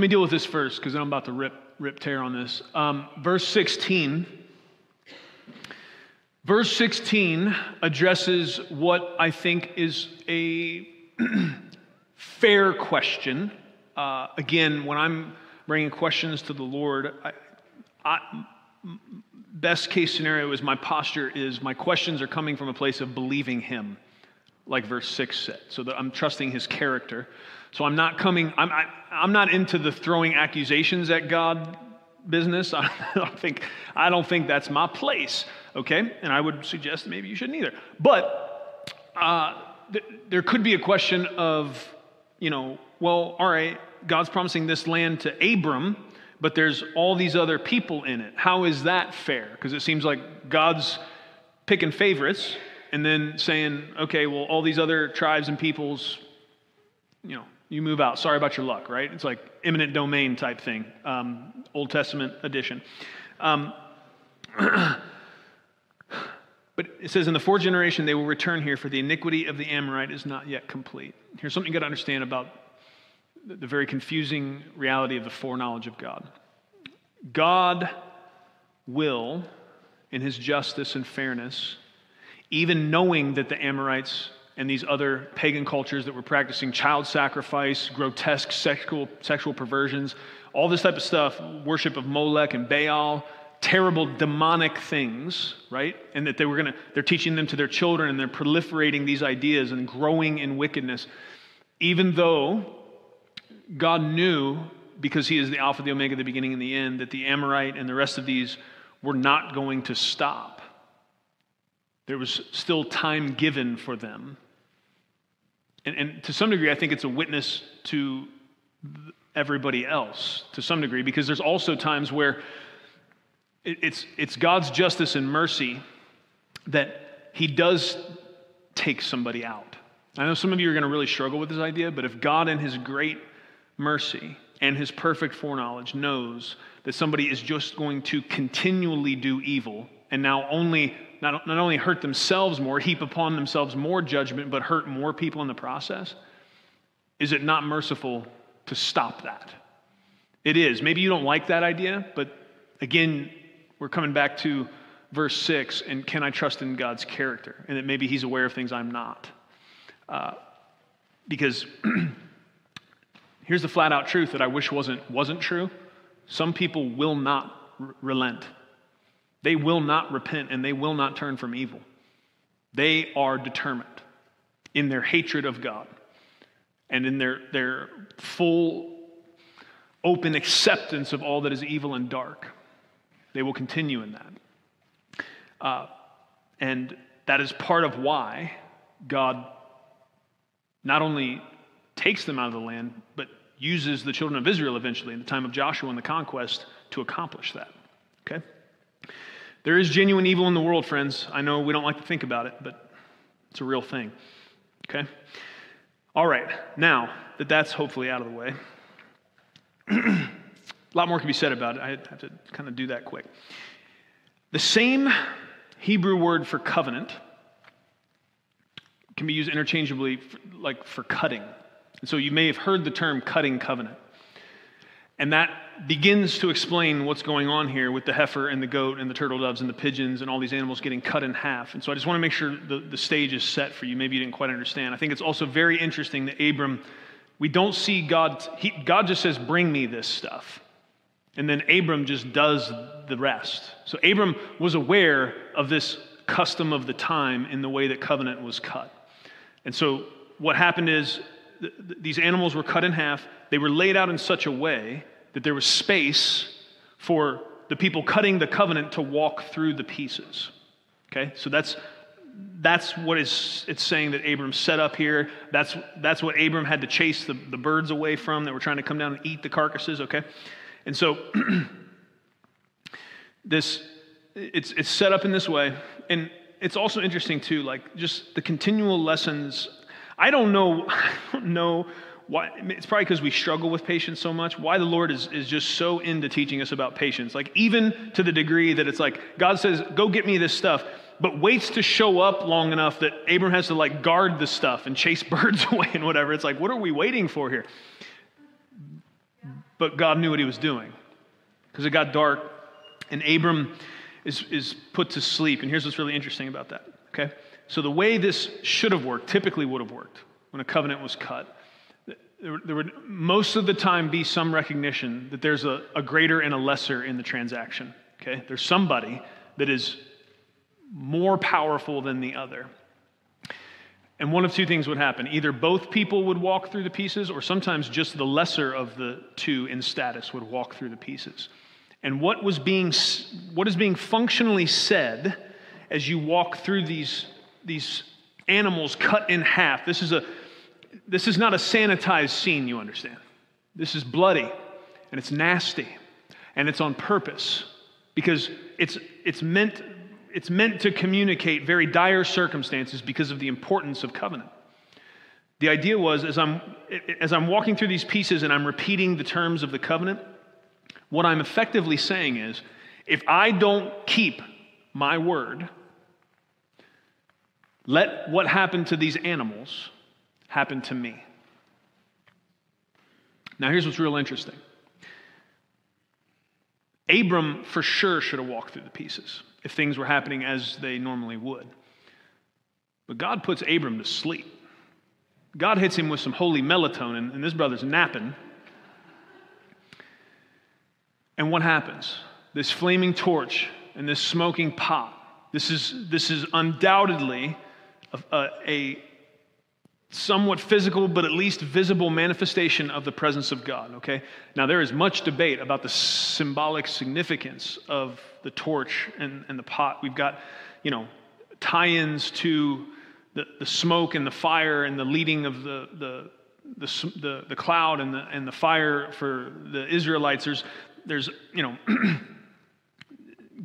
me deal with this first, because I'm about to rip tear on this. Verse 16. Verse 16 addresses what I think is a fair question. Again, when I'm bringing questions to the Lord, best case scenario is my posture is my questions are coming from a place of believing him, like verse 6 said, so that I'm trusting his character. So I'm not coming, I'm not into the throwing accusations at God business. I don't think that's my place, okay? And I would suggest maybe you shouldn't either. But there could be a question of, well, all right, God's promising this land to Abram, but there's all these other people in it. How is that fair? Because it seems like God's picking favorites and then saying, okay, well, all these other tribes and peoples, you move out. Sorry about your luck, right? It's like eminent domain type thing, Old Testament edition. But it says, in the fourth generation they will return here, for the iniquity of the Amorite is not yet complete. Here's something you got to understand about the very confusing reality of the foreknowledge of God. God will, in his justice and fairness, even knowing that the Amorites and these other pagan cultures that were practicing child sacrifice, grotesque sexual perversions, all this type of stuff, worship of Molech and Baal, terrible demonic things, right? And that they're teaching them to their children, and they're proliferating these ideas and growing in wickedness. Even though God knew, because he is the Alpha, the Omega, the beginning and the end, that the Amorite and the rest of these were not going to stop. There was still time given for them. And to some degree, I think it's a witness to everybody else, to some degree, because there's also times where it's God's justice and mercy that he does take somebody out. I know some of you are going to really struggle with this idea, but if God in his great mercy and his perfect foreknowledge knows that somebody is just going to continually do evil and not only hurt themselves more, heap upon themselves more judgment, but hurt more people in the process, is it not merciful to stop that? It is. Maybe you don't like that idea, but again, we're coming back to verse 6, and can I trust in God's character? And that maybe he's aware of things I'm not. Because here's the flat-out truth that I wish wasn't true. Some people will not relent. They will not repent, and they will not turn from evil. They are determined in their hatred of God and in their full, open acceptance of all that is evil and dark. They will continue in that. And that is part of why God not only takes them out of the land, but uses the children of Israel eventually in the time of Joshua and the conquest to accomplish that. Okay? There is genuine evil in the world, friends. I know we don't like to think about it, but it's a real thing. Okay? All right. Now that that's hopefully out of the way, a lot more can be said about it. I have to kind of do that quick. The same Hebrew word for covenant can be used interchangeably for cutting. So you may have heard the term cutting covenant. And that begins to explain what's going on here with the heifer and the goat and the turtle doves and the pigeons and all these animals getting cut in half. And so I just want to make sure the stage is set for you. Maybe you didn't quite understand. I think it's also very interesting that Abram, we don't see God, God just says, bring me this stuff. And then Abram just does the rest. So Abram was aware of this custom of the time in the way that covenant was cut. And so what happened is these animals were cut in half. They were laid out in such a way that there was space for the people cutting the covenant to walk through the pieces. Okay? So that's what it's saying that Abram set up here. That's what Abram had to chase the birds away from that were trying to come down and eat the carcasses, okay? And so it's set up in this way. And it's also interesting too, like just the continual lessons. I don't know why. It's probably because we struggle with patience so much. Why the Lord is just so into teaching us about patience. Like even to the degree that it's like, God says, go get me this stuff, but waits to show up long enough that Abram has to like guard the stuff and chase birds away and whatever. It's like, what are we waiting for here? But God knew what he was doing because it got dark and Abram is put to sleep. And here's what's really interesting about that, okay? So the way this should have worked, typically would have worked when a covenant was cut, there would most of the time be some recognition that there's a greater and a lesser in the transaction, okay? There's somebody that is more powerful than the other. And one of two things would happen. Either both people would walk through the pieces, or sometimes just the lesser of the two in status would walk through the pieces. And what is being functionally said as you walk through these animals cut in half. This is not a sanitized scene, you understand. This is bloody, and it's nasty, and it's on purpose because it's meant to communicate very dire circumstances because of the importance of covenant. The idea was, as I'm walking through these pieces and I'm repeating the terms of the covenant, what I'm effectively saying is, if I don't keep my word, let what happened to these animals happen to me. Now here's what's real interesting. Abram for sure should have walked through the pieces if things were happening as they normally would. But God puts Abram to sleep. God hits him with some holy melatonin, and this brother's napping. And what happens? This flaming torch and this smoking pot, this is undoubtedly a somewhat physical but at least visible manifestation of the presence of God, okay? Now there is much debate about the symbolic significance of the torch and the pot. We've got, you know, tie-ins to the smoke and the fire and the leading of the cloud and the fire for the Israelites. There's you know,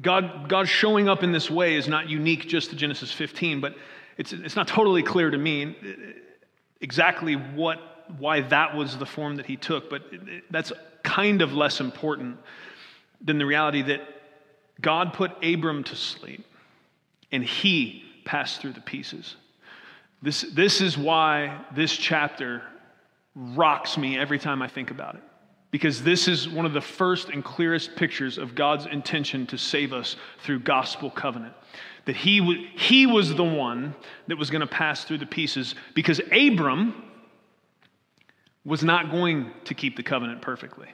God showing up in this way is not unique just to Genesis 15, but it's not totally clear to me exactly why that was the form that he took, but that's kind of less important than the reality that God put Abram to sleep and he passed through the pieces. This is why this chapter rocks me every time I think about it, because this is one of the first and clearest pictures of God's intention to save us through gospel covenant. That he was the one that was going to pass through the pieces because Abram was not going to keep the covenant perfectly.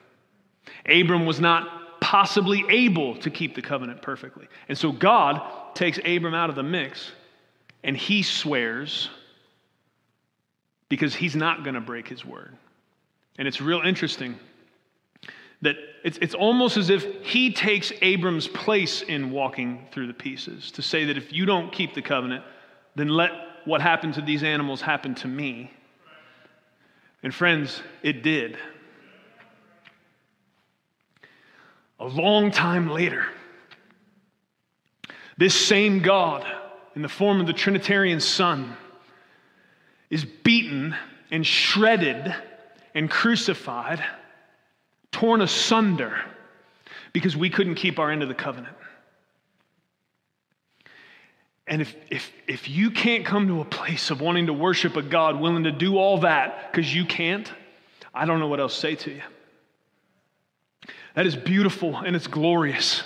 Abram was not possibly able to keep the covenant perfectly. And so God takes Abram out of the mix and he swears because he's not going to break his word. And it's real interesting that it's almost as if he takes Abram's place in walking through the pieces to say that if you don't keep the covenant, then let what happened to these animals happen to me. And friends, it did. A long time later, this same God, in the form of the Trinitarian Son, is beaten and shredded and crucified, torn asunder because we couldn't keep our end of the covenant. And if you can't come to a place of wanting to worship a God willing to do all that because you can't, I don't know what else to say to you. That is beautiful and it's glorious.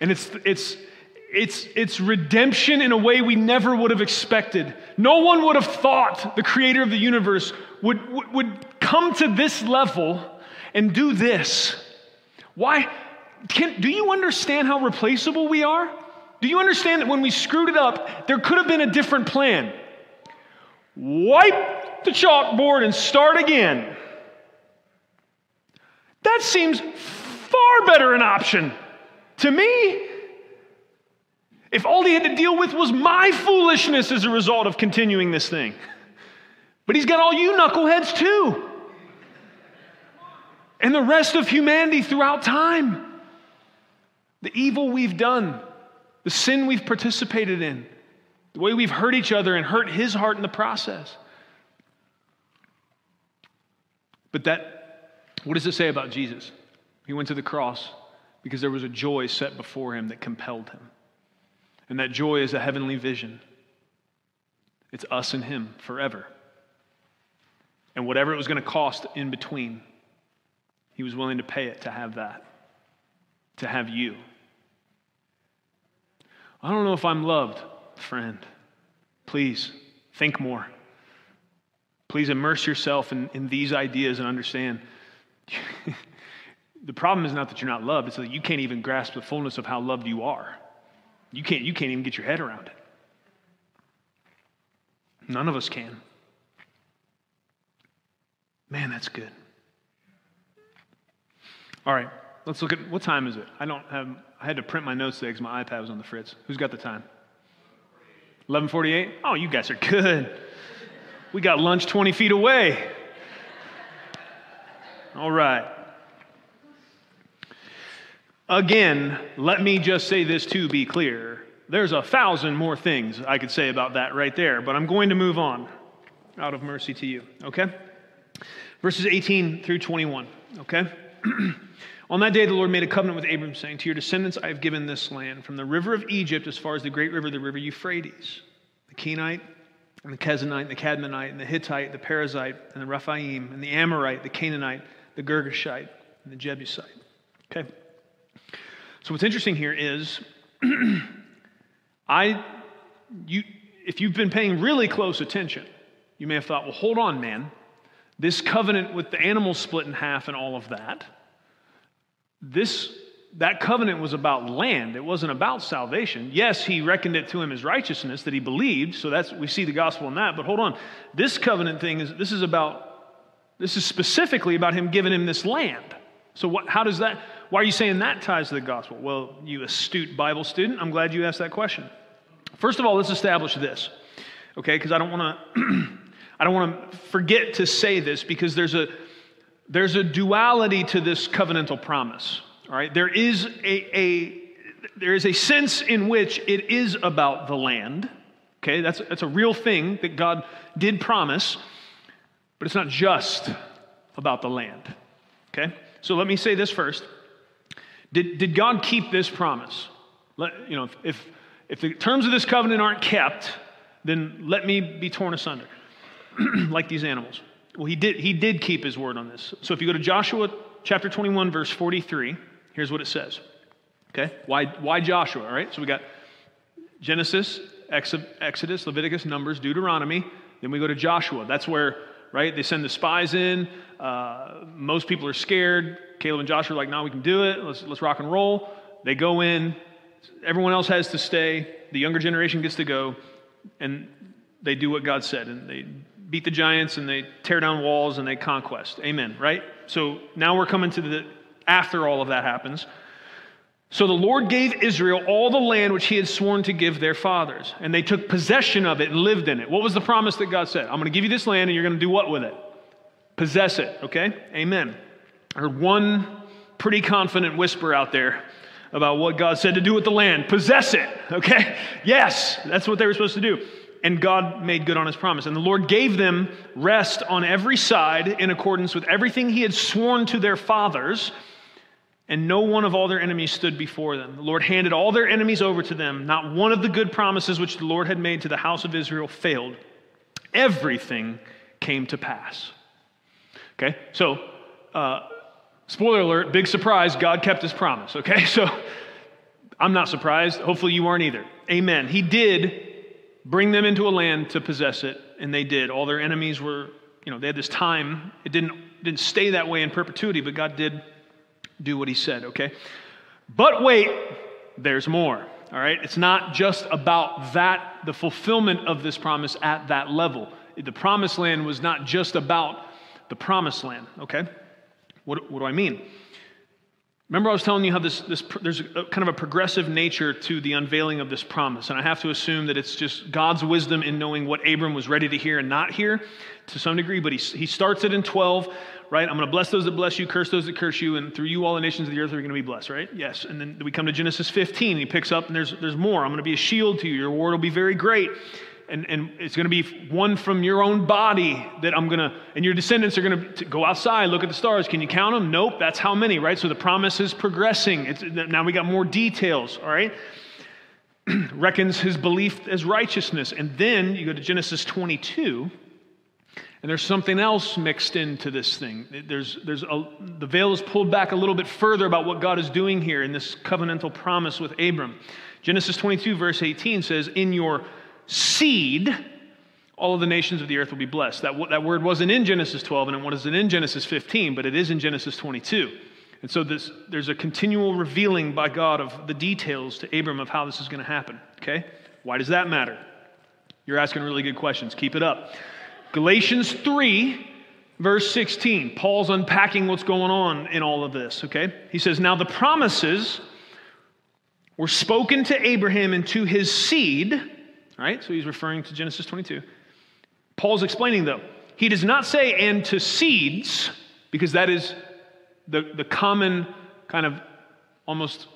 And it's redemption in a way we never would have expected. No one would have thought the creator of the universe would come to this level and do this. Why? Do you understand how replaceable we are? Do you understand that when we screwed it up, there could have been a different plan? Wipe the chalkboard and start again. That seems far better an option to me. If all he had to deal with was my foolishness as a result of continuing this thing. But he's got all you knuckleheads too. And the rest of humanity throughout time. The evil we've done. The sin we've participated in. The way we've hurt each other and hurt his heart in the process. But what does it say about Jesus? He went to the cross because there was a joy set before him that compelled him. And that joy is a heavenly vision. It's us and him forever. And whatever it was going to cost in between, he was willing to pay it to have that. To have you. I don't know if I'm loved, friend. Please, think more. Please immerse yourself in these ideas and understand. The problem is not that you're not loved, it's that you can't even grasp the fullness of how loved you are. You can't even get your head around it. None of us can. Man, that's good. All right, let's look at, what time is it? I had to print my notes today because my iPad was on the fritz. Who's got the time? 11:48? Oh, you guys are good. We got lunch 20 feet away. All right. Again, let me just say this to be clear. There's 1,000 more things I could say about that right there, but I'm going to move on out of mercy to you, okay? Verses 18 through 21, okay? On that day, the Lord made a covenant with Abram, saying, "To your descendants I have given this land, from the river of Egypt as far as the great river, the river Euphrates, the Kenite, and the Kadmonite, and the Kadmonite, and the Hittite, the Perizzite, and the Rephaim, and the Amorite, the Canaanite, the Girgashite, and the Jebusite." Okay. So what's interesting here is, if you've been paying really close attention, you may have thought, well, hold on, man. This covenant with the animal split in half and all of that, that covenant was about land. It wasn't about salvation. Yes, he reckoned it to him as righteousness that he believed. So we see the gospel in that. But hold on, this covenant thing is specifically about him giving him this land. So why are you saying that ties to the gospel? Well, you astute Bible student, I'm glad you asked that question. First of all, let's establish this, okay? Because I don't want to forget to say this, because there's a duality to this covenantal promise. All right, there is a sense in which it is about the land. Okay, that's a real thing that God did promise, but it's not just about the land. Okay, so let me say this first: Did God keep this promise? If the terms of this covenant aren't kept, then let me be torn asunder, like these animals. Well, he did keep his word on this. So if you go to Joshua chapter 21, verse 43. Here's what it says. Okay? Why Joshua? All right? So we got Genesis, Exodus, Leviticus, Numbers, Deuteronomy. Then we go to Joshua. That's where, right, they send the spies in. Most people are scared. Caleb and Joshua are like, no, we can do it. Let's rock and roll. They go in. Everyone else has to stay. The younger generation gets to go. And they do what God said. And they beat the giants, and they tear down walls, and they conquest. Amen, right? So now we're coming to after all of that happens. So the Lord gave Israel all the land which he had sworn to give their fathers, and they took possession of it and lived in it. What was the promise that God said? I'm going to give you this land, and you're going to do what with it? Possess it, okay? Amen. I heard one pretty confident whisper out there about what God said to do with the land. Possess it, okay? Yes, that's what they were supposed to do. And God made good on his promise. And the Lord gave them rest on every side in accordance with everything he had sworn to their fathers. And no one of all their enemies stood before them. The Lord handed all their enemies over to them. Not one of the good promises which the Lord had made to the house of Israel failed. Everything came to pass. Okay, so spoiler alert, big surprise, God kept his promise. Okay, so I'm not surprised. Hopefully you aren't either. Amen. He did bring them into a land to possess it, and they did. All their enemies were, you know, they had this time. It didn't stay that way in perpetuity, but God did do what he said, okay? But wait, there's more, all right? It's not just about that, the fulfillment of this promise at that level. The promised land was not just about the promised land, okay? What do I mean? Remember I was telling you how there's a kind of a progressive nature to the unveiling of this promise, and I have to assume that it's just God's wisdom in knowing what Abram was ready to hear and not hear to some degree, but he starts it in 12, right? I'm going to bless those that bless you, curse those that curse you, and through you all the nations of the earth are going to be blessed, right? Yes, and then we come to Genesis 15, and he picks up, and there's more. I'm going to be a shield to you. Your ward will be very great, and it's going to be one from your own body that I'm going to, and your descendants are going to go outside, look at the stars. Can you count them? Nope, that's how many, right? So the promise is progressing. Now we got more details, all right? Reckons his belief as righteousness. And then you go to Genesis 22, and there's something else mixed into this thing. The veil is pulled back a little bit further about what God is doing here in this covenantal promise with Abram. Genesis 22, verse 18 says, in your seed, all of the nations of the earth will be blessed. That word wasn't in Genesis 12, and it wasn't in Genesis 15, but it is in Genesis 22. And so there's a continual revealing by God of the details to Abram of how this is going to happen, okay? Why does that matter? You're asking really good questions. Keep it up. Galatians 3, verse 16. Paul's unpacking what's going on in all of this, okay? He says, now the promises were spoken to Abraham and to his seed. Right? So he's referring to Genesis 22. Paul's explaining, though. He does not say, and to seeds, because that is the common kind of almost,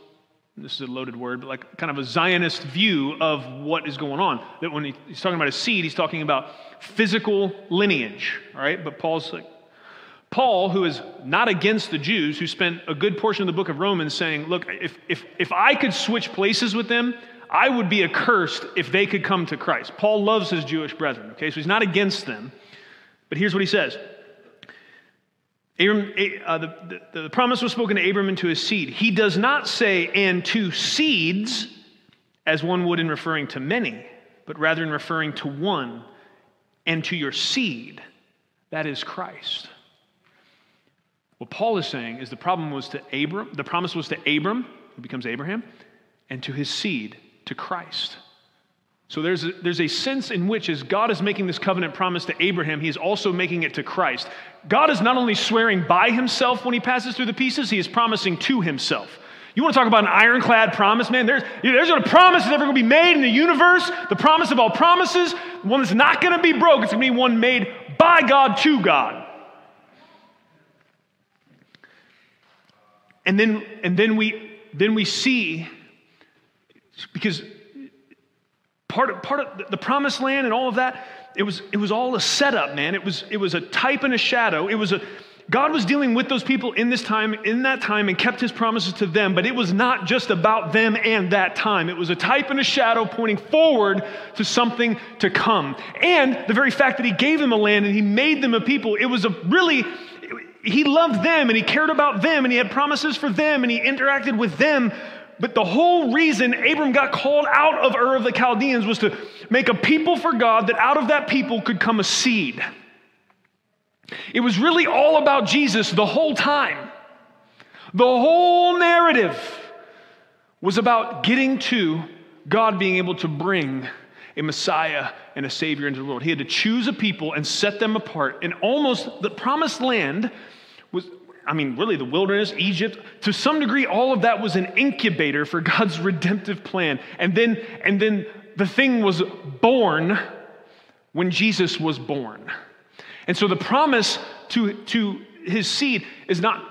this is a loaded word, but like kind of a Zionist view of what is going on. That when he's talking about a seed, he's talking about physical lineage. All right? But Paul's like, Paul, who is not against the Jews, who spent a good portion of the book of Romans saying, look, if I could switch places with them, I would be accursed if they could come to Christ. Paul loves his Jewish brethren, okay? So he's not against them. But here's what he says. Abram, the promise was spoken to Abram and to his seed. He does not say, and to seeds, as one would in referring to many, but rather in referring to one, and to your seed. That is Christ. What Paul is saying is the promise was to Abram, who becomes Abraham, and to his seed. To Christ. So there's a sense in which as God is making this covenant promise to Abraham, he is also making it to Christ. God is not only swearing by himself when he passes through the pieces, he is promising to himself. You want to talk about an ironclad promise, man? There's a promise that's ever going to be made in the universe, the promise of all promises, one that's not going to be broke. It's going to be one made by God to God. And then we see. Because part of the promised land and all of that, it was all a setup, man. It was a type and a shadow. God was dealing with those people in that time, and kept his promises to them. But it was not just about them and that time. It was a type and a shadow pointing forward to something to come. And the very fact that he gave them a land and he made them a people, he loved them and he cared about them and he had promises for them and he interacted with them. But the whole reason Abram got called out of Ur of the Chaldeans was to make a people for God, that out of that people could come a seed. It was really all about Jesus the whole time. The whole narrative was about getting to God being able to bring a Messiah and a Savior into the world. He had to choose a people and set them apart. And almost the promised land was... I mean, really, the wilderness, Egypt, to some degree, all of that was an incubator for God's redemptive plan. And then the thing was born when Jesus was born. And so the promise to his seed is not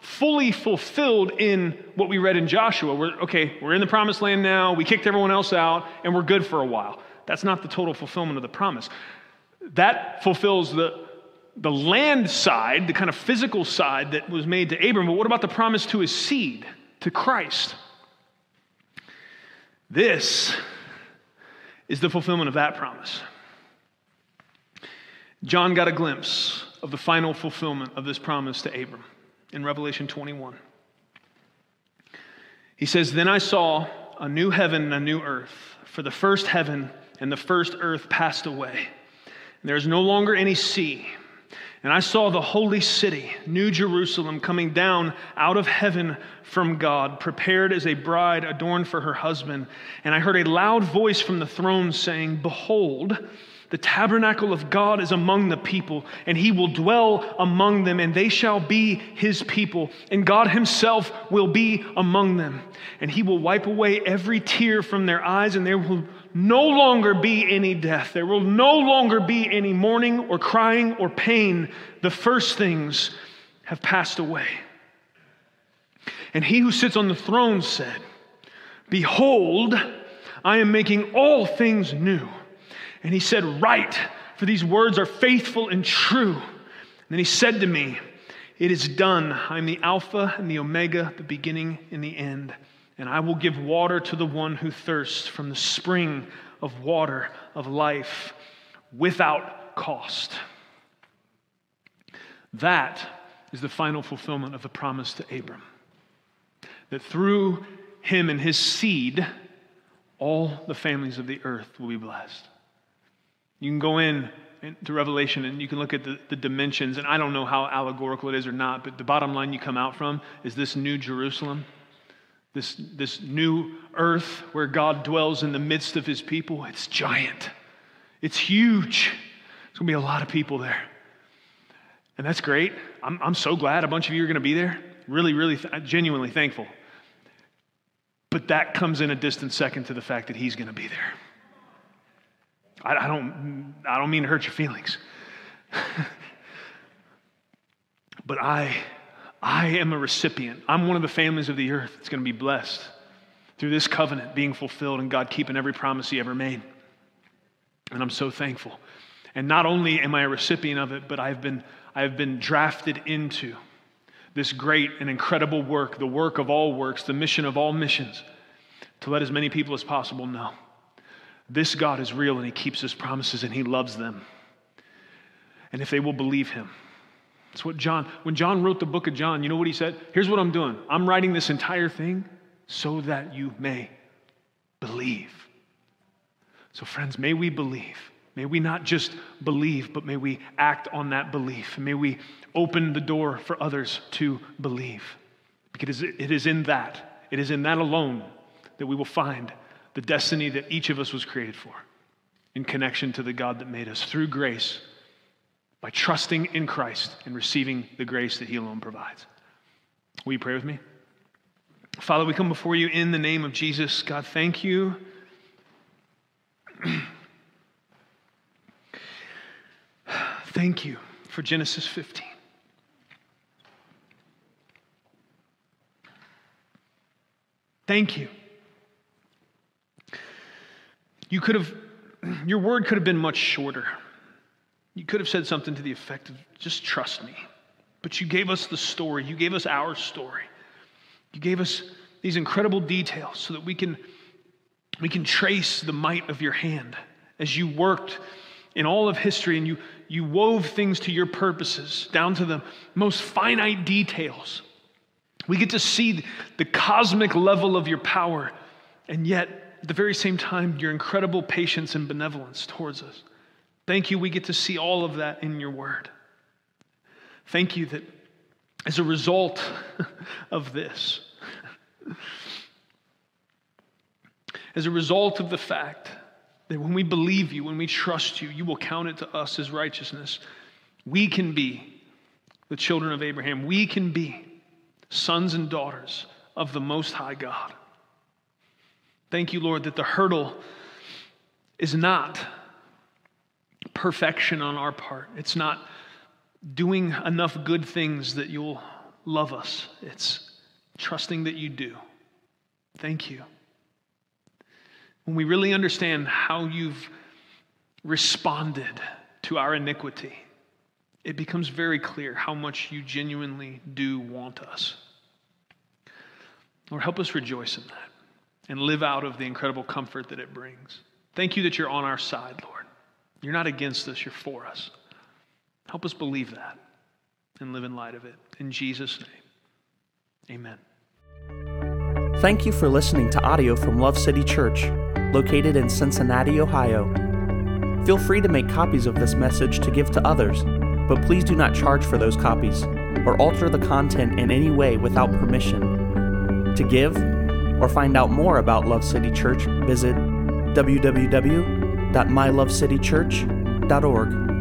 fully fulfilled in what we read in Joshua. We're in the promised land now, we kicked everyone else out, and we're good for a while. That's not the total fulfillment of the promise. That fulfills the the land side, the kind of physical side that was made to Abram, but what about the promise to his seed, to Christ? This is the fulfillment of that promise. John got a glimpse of the final fulfillment of this promise to Abram in Revelation 21. He says, "Then I saw a new heaven and a new earth, for the first heaven and the first earth passed away. And there is no longer any sea. And I saw the holy city, New Jerusalem, coming down out of heaven from God, prepared as a bride adorned for her husband. And I heard a loud voice from the throne saying, 'Behold, the tabernacle of God is among the people, and he will dwell among them, and they shall be his people, and God himself will be among them. And he will wipe away every tear from their eyes, and there will no longer be any death. There will no longer be any mourning or crying or pain. The first things have passed away.' And he who sits on the throne said, 'Behold, I am making all things new.' And he said, 'Write, for these words are faithful and true.' And then he said to me, 'It is done. I am the Alpha and the Omega, the beginning and the end. And I will give water to the one who thirsts from the spring of water of life without cost.'" That is the final fulfillment of the promise to Abram, that through him and his seed, all the families of the earth will be blessed. You can go in to Revelation and you can look at the dimensions, and I don't know how allegorical it is or not, but the bottom line you come out from is this new Jerusalem, this new earth where God dwells in the midst of his people. It's giant. It's huge. There's going to be a lot of people there. And that's great. I'm so glad a bunch of you are going to be there. Really, genuinely thankful. But that comes in a distant second to the fact that he's going to be there. I don't mean to hurt your feelings. But I am a recipient. I'm one of the families of the earth that's going to be blessed through this covenant being fulfilled and God keeping every promise he ever made. And I'm so thankful. And not only am I a recipient of it, but I've been drafted into this great and incredible work, the work of all works, the mission of all missions, to let as many people as possible know. This God is real, and he keeps his promises, and he loves them. And if they will believe him. That's what when John wrote the book of John, you know what he said? Here's what I'm doing. I'm writing this entire thing so that you may believe. So friends, may we believe. May we not just believe, but may we act on that belief. May we open the door for others to believe. Because it is in that alone that we will find the destiny that each of us was created for in connection to the God that made us through grace by trusting in Christ and receiving the grace that he alone provides. Will you pray with me? Father, we come before you in the name of Jesus. God, thank you. Thank you for Genesis 15. Thank you. Your word could have been much shorter. You could have said something to the effect of, just trust me. But you gave us the story. You gave us our story. You gave us these incredible details so that we can trace the might of your hand as you worked in all of history, and you wove things to your purposes down to the most finite details. We get to see the cosmic level of your power, and yet at the very same time, your incredible patience and benevolence towards us. Thank you, we get to see all of that in your word. Thank you that as a result of this, as a result of the fact that when we believe you, when we trust you, you will count it to us as righteousness. We can be the children of Abraham. We can be sons and daughters of the Most High God. Thank you, Lord, that the hurdle is not perfection on our part. It's not doing enough good things that you'll love us. It's trusting that you do. Thank you. When we really understand how you've responded to our iniquity, it becomes very clear how much you genuinely do want us. Lord, help us rejoice in that and live out of the incredible comfort that it brings. Thank you that you're on our side, Lord. You're not against us, you're for us. Help us believe that and live in light of it. In Jesus' name, amen. Thank you for listening to audio from Love City Church, located in Cincinnati, Ohio. Feel free to make copies of this message to give to others, but please do not charge for those copies or alter the content in any way without permission. To give or find out more about Love City Church, visit www.mylovecitychurch.org.